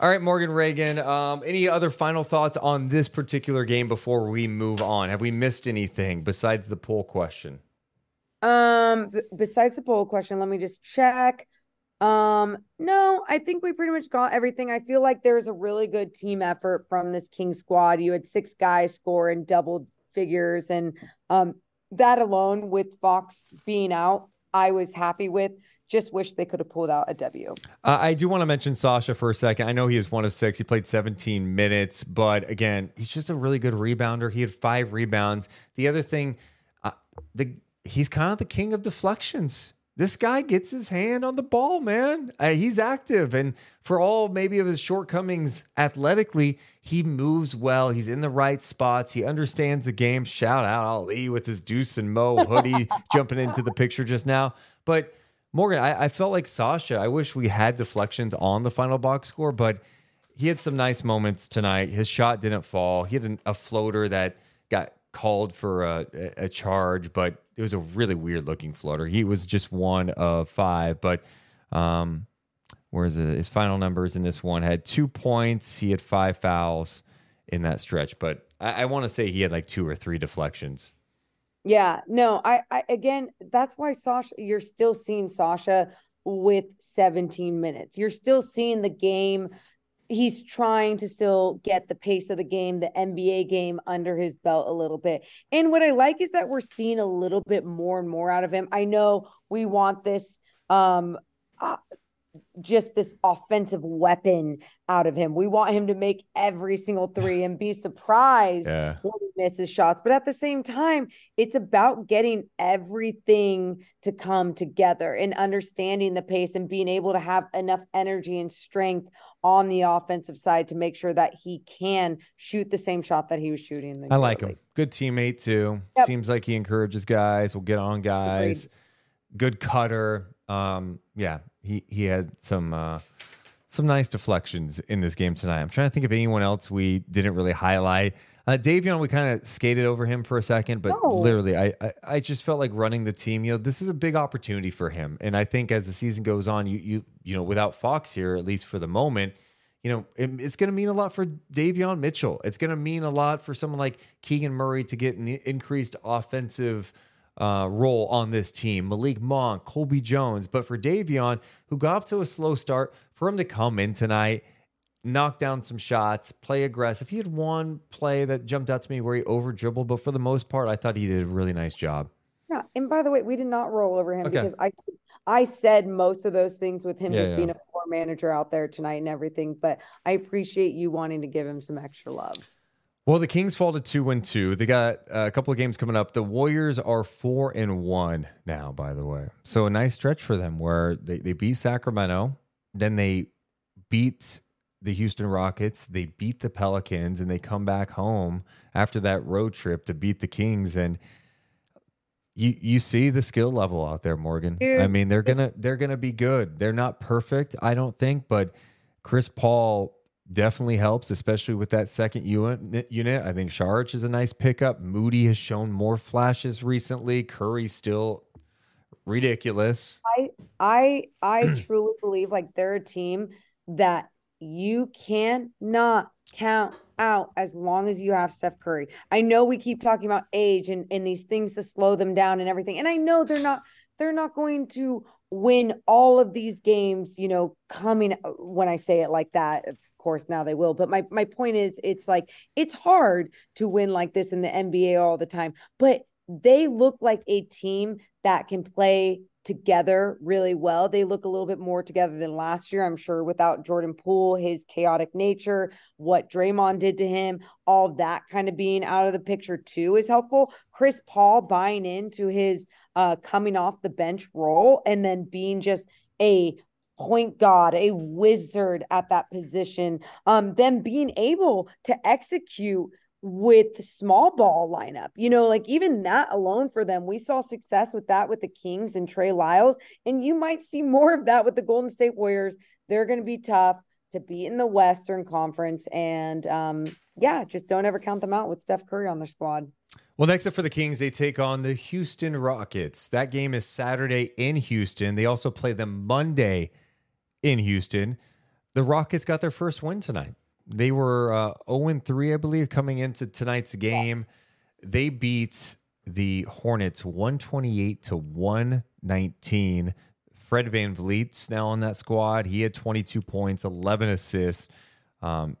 All right, Morgan Reagan, any other final thoughts on this particular game before we move on? Have we missed anything besides the poll question? Besides the poll question, let me just check. No, I think we pretty much got everything. I feel like there's a really good team effort from this King squad. You had 6 guys score in double figures, and that alone with Fox being out, I was happy with. Just wish they could have pulled out a W. I do want to mention Sasha for a second. I know he is 1 of 6. He played 17 minutes, but again, he's just a really good rebounder. He had 5 rebounds. The other thing, he's kind of the king of deflections. This guy gets his hand on the ball, man. He's active. And for all maybe of his shortcomings athletically, he moves well. He's in the right spots. He understands the game. Shout out Ali with his Deuce and Mo hoodie jumping into the picture just now. But Morgan, I felt like Sasha, I wish we had deflections on the final box score, but he had some nice moments tonight. His shot didn't fall. He had a floater that got called for a charge, but it was a really weird looking floater. He was just one of five, but whereas his final numbers in this one had 2 points. He had five fouls in that stretch, but I want to say he had like two or three deflections. Yeah, no, I again, that's why Sasha, you're still seeing Sasha with 17 minutes. You're still seeing the game. He's trying to still get the pace of the game, the NBA game under his belt a little bit. And what I like is that we're seeing a little bit more and more out of him. I know we want this, just this offensive weapon out of him. We want him to make every single three and be surprised when he misses shots. But at the same time, it's about getting everything to come together and understanding the pace and being able to have enough energy and strength on the offensive side to make sure that he can shoot the same shot that he was shooting. I like him. Good teammate too. Yep. Seems like he encourages guys, will get on guys. Agreed. Good cutter. Yeah. He had some nice deflections in this game tonight. I'm trying to think of anyone else we didn't really highlight. Davion, we kind of skated over him for a second, but literally I just felt like running the team. You know, this is a big opportunity for him. And I think as the season goes on, you know, without Fox here, at least for the moment, you know, it's going to mean a lot for Davion Mitchell. It's going to mean a lot for someone like Keegan Murray to get an increased offensive role on this team, Malik Monk, Colby Jones. But for Davion, who got off to a slow start, for him to come in tonight, knock down some shots, play aggressive. He had one play that jumped out to me where he over dribbled, but for the most part, I thought he did a really nice job. Yeah, and by the way, we did not roll over him because I said most of those things with him just being a poor manager out there tonight and everything, but I appreciate you wanting to give him some extra love. Well, the Kings fall to 2-2. They got a couple of games coming up. The Warriors are 4-1 now, by the way. So a nice stretch for them where they beat Sacramento, then they beat the Houston Rockets, they beat the Pelicans, and they come back home after that road trip to beat the Kings. And you see the skill level out there, Morgan. I mean, they're gonna be good. They're not perfect, I don't think, but Chris Paul definitely helps, especially with that second unit. I think Šarić is a nice pickup. Moody has shown more flashes recently. Curry's still ridiculous. I truly believe like they're a team that you cannot count out as long as you have Steph Curry. I know we keep talking about age and these things to slow them down and everything. And I know they're not going to win all of these games, you know, coming when I say it like that. Course now they will, but my point is it's like it's hard to win like this in the NBA all the time, but they look like a team that can play together really well. They look a little bit more together than last year, I'm sure, without Jordan Poole, his chaotic nature, what Draymond did to him, all that kind of being out of the picture too is helpful. Chris Paul buying into his coming off the bench role and then being just a point guard, a wizard at that position, them being able to execute with small ball lineup, you know, like even that alone for them, we saw success with that with the Kings and Trey Lyles, and you might see more of that with the Golden State Warriors. They're going to be tough to beat in the Western Conference, and just don't ever count them out with Steph Curry on their squad. Well, next up for the Kings, they take on the Houston Rockets. That game is Saturday in Houston. They also play them Monday in Houston. The Rockets got their first win tonight. They were 0-3, I believe, coming into tonight's game. They beat the Hornets 128-119. Fred VanVleet's now on that squad. He had 22 points, 11 assists. Jalen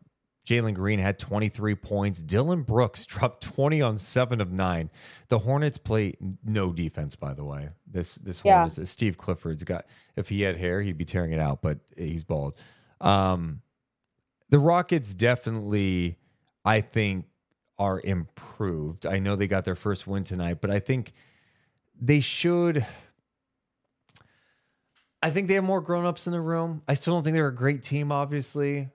Green had 23 points. Dillon Brooks dropped 20 on 7 of 9. The Hornets play no defense, by the way. This Hornets, Steve Clifford's got, if he had hair, he'd be tearing it out, but he's bald. The Rockets definitely, I think, are improved. I know they got their first win tonight, but I think they should. I think they have more grown-ups in the room. I still don't think they're a great team, obviously.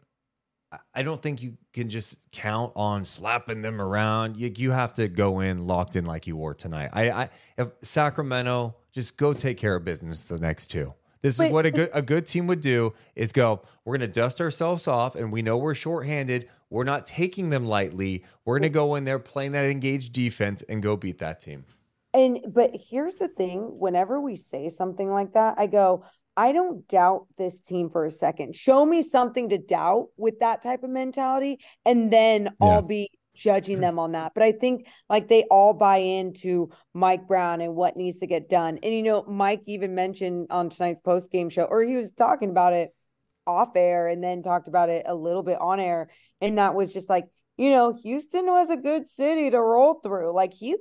I don't think you can just count on slapping them around. You have to go in locked in like you were tonight. If Sacramento, just go take care of business the next two. This is what a good team would do is go, we're going to dust ourselves off, and we know we're shorthanded. We're not taking them lightly. We're going to go in there playing that engaged defense and go beat that team. But here's the thing. Whenever we say something like that, I go, I don't doubt this team for a second. Show me something to doubt with that type of mentality, and then I'll be judging them on that. But I think like they all buy into Mike Brown and what needs to get done. And, you know, Mike even mentioned on tonight's post-game show, or he was talking about it off air and then talked about it a little bit on air. And that was just like, you know, Houston was a good city to roll through. Like he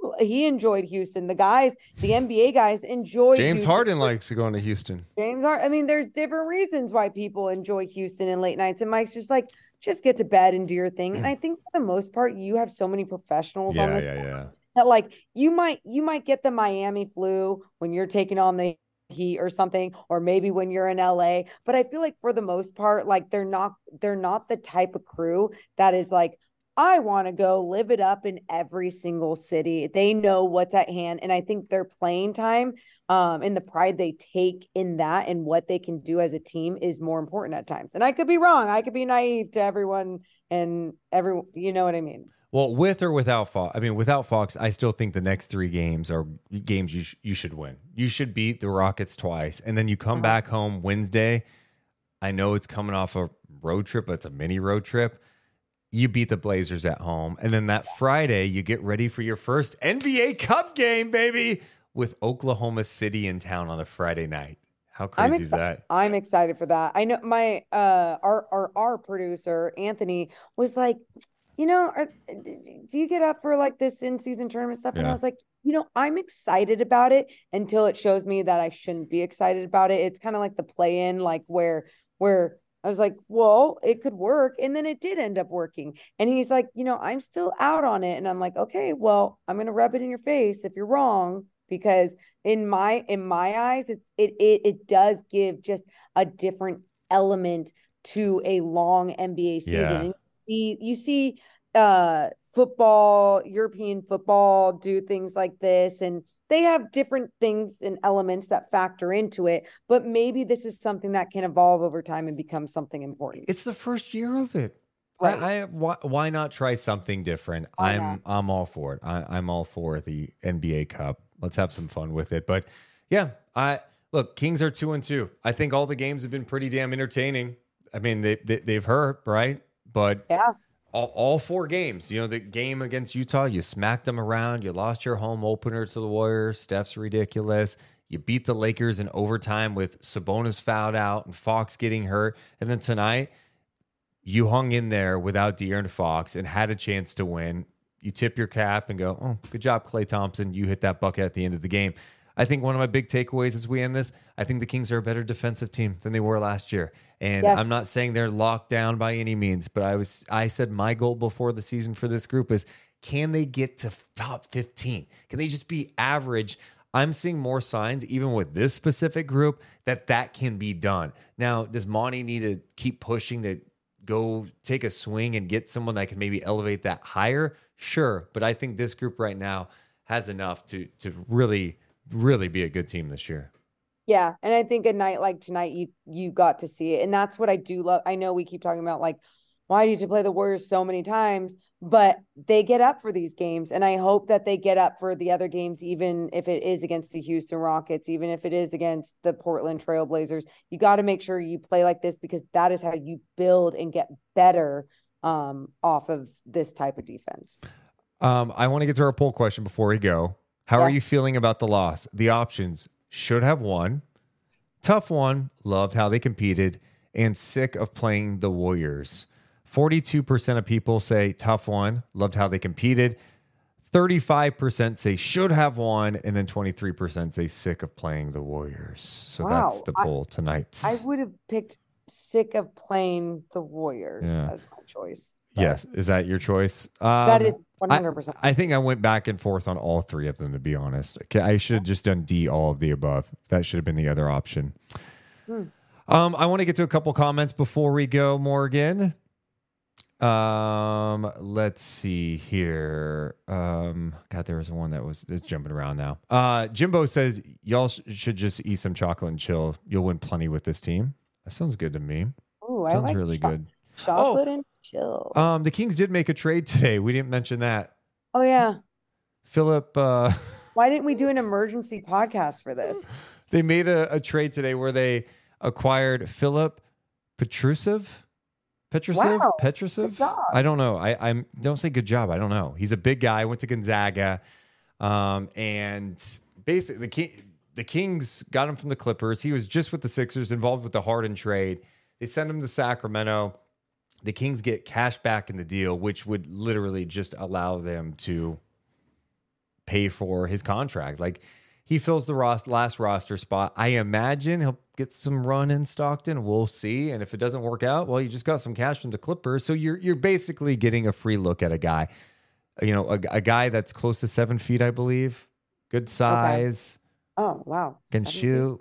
enjoyed Houston. The guys, the NBA guys enjoyed James Houston. Harden likes going to Houston. James Harden. I mean, there's different reasons why people enjoy Houston and late nights. And Mike's just like, just get to bed and do your thing. And I think for the most part, you have so many professionals on this that like you might get the Miami flu when you're taking on the Heat or something, or maybe when you're in LA. But I feel like for the most part, like they're not the type of crew that is like, I want to go live it up in every single city. They know what's at hand. And I think their playing time and the pride they take in that and what they can do as a team is more important at times. And I could be wrong. I could be naive to everyone and everyone. You know what I mean? Well, with or without Fox, I still think the next three games are games you should win. You should beat the Rockets twice. And then you come back home Wednesday. I know it's coming off a road trip, but it's a mini road trip. You beat the Blazers at home. And then that Friday, you get ready for your first NBA Cup game, baby, with Oklahoma City in town on a Friday night. How crazy is that? I'm excited for that. I know my our producer, Anthony, was like, you know, do you get up for like this in-season tournament stuff? Yeah. And I was like, you know, I'm excited about it until it shows me that I shouldn't be excited about it. It's kind of like the play-in, like where I was like, well, it could work. And then it did end up working. And he's like, you know, I'm still out on it. And I'm like, okay, well, I'm going to rub it in your face if you're wrong, because in my eyes, it does give just a different element to a long NBA season. Yeah. And you see football, European football do things like this, and they have different things and elements that factor into it, but maybe this is something that can evolve over time and become something important. It's the first year of it. Right. Why not try something different? I'm all for it. I'm all for the NBA Cup. Let's have some fun with it. But yeah, look, Kings are 2-2. I think all the games have been pretty damn entertaining. I mean, they've hurt, right? But yeah. All four games, you know, the game against Utah, you smacked them around. You lost your home opener to the Warriors. Steph's ridiculous. You beat the Lakers in overtime with Sabonis fouled out and Fox getting hurt. And then tonight, you hung in there without De'Aaron Fox and had a chance to win. You tip your cap and go, oh, good job, Klay Thompson. You hit that bucket at the end of the game. I think one of my big takeaways as we end this, I think the Kings are a better defensive team than they were last year. And yes. I'm not saying they're locked down by any means, but I said my goal before the season for this group is, can they get to top 15? Can they just be average? I'm seeing more signs, even with this specific group, that can be done. Now, does Monty need to keep pushing to go take a swing and get someone that can maybe elevate that higher? Sure, but I think this group right now has enough to really be a good team this year. Yeah. And I think a night like tonight, you got to see it. And that's what I do love. I know we keep talking about like, why did you play the Warriors so many times? But they get up for these games. And I hope that they get up for the other games, even if it is against the Houston Rockets, even if it is against the Portland Trail Blazers. You got to make sure you play like this, because that is how you build and get better off of this type of defense. I want to get to our poll question before we go. How are you feeling about the loss? The options: should have won, tough one, loved how they competed, and sick of playing the Warriors. 42% of people say tough one, loved how they competed. 35% say should have won, and then 23% say sick of playing the Warriors. So that's the poll tonight. I would have picked sick of playing the Warriors as my choice. Yes. Is that your choice? That is 100%. I think I went back and forth on all three of them, to be honest. I should have just done D, all of the above. That should have been the other option. I want to get to a couple comments before we go, Morgan. Let's see here. God, there was one that was it's jumping around now. Jimbo says y'all should just eat some chocolate and chill. You'll win plenty with this team. That sounds good to me. Ooh, sounds I like really good. Chocolate and chill. The Kings did make a trade today. We didn't mention that. Oh yeah. Philip. Why didn't we do an emergency podcast for this? They made a trade today where they acquired Philip Petrusev. Wow, Petrusev. I don't know. I don't say good job. I don't know. He's a big guy. Went to Gonzaga, and basically the Kings got him from the Clippers. He was just with the Sixers, involved with the Harden trade. They send him to Sacramento. The Kings get cash back in the deal, which would literally just allow them to pay for his contract. Like, he fills the last roster spot. I imagine he'll get some run in Stockton. We'll see. And if it doesn't work out, well, you just got some cash from the Clippers. So you're basically getting a free look at a guy, you know, a guy that's close to 7 feet, I believe. Good size. Okay. Oh, wow. Can shoot.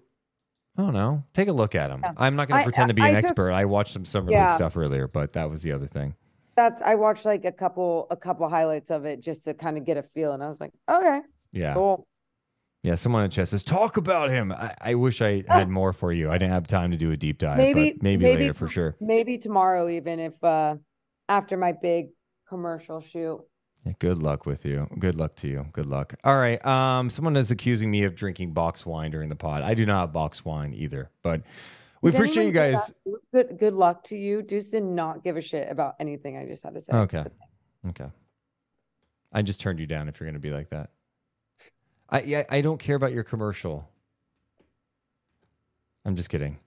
I don't know. Take a look at him. Yeah. I'm not going to pretend to be an expert. I watched some summer league stuff earlier, but that was the other thing. I watched like a couple highlights of it just to kind of get a feel. And I was like, okay, yeah, cool. Yeah, someone in chat says, talk about him. I wish I had more for you. I didn't have time to do a deep dive, but maybe later for sure. Maybe tomorrow, even if after my big commercial shoot. Yeah, good luck with you. Good luck to you. Good luck. All right. Someone is accusing me of drinking box wine during the pod. I do not have box wine either, but we appreciate you guys. Good luck to you. Deuce did not give a shit about anything I just had to say. Okay. I just turned you down if you're going to be like that. I don't care about your commercial. I'm just kidding.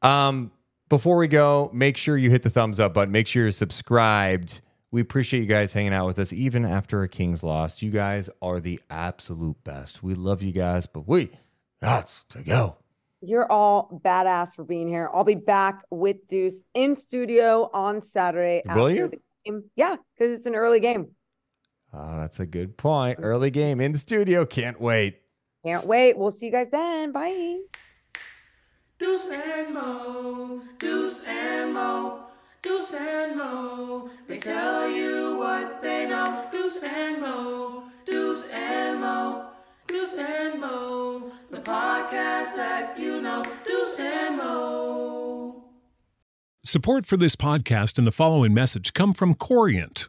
Before we go, make sure you hit the thumbs up button. Make sure you're subscribed. We appreciate you guys hanging out with us, even after a Kings loss. You guys are the absolute best. We love you guys, but we got to go. You're all badass for being here. I'll be back with Deuce in studio on Saturday. Will after you? The game. Yeah, because it's an early game. Oh, that's a good point. Early game in the studio. Can't wait. We'll see you guys then. Bye. Deuce and Mo. Deuce and Mo. Deuce and Mo. They tell you what they know. Deuce and Mo. Deuce and Mo. Deuce and Mo. The podcast that you know. Deuce and Mo. Support for this podcast and the following message come from Corient.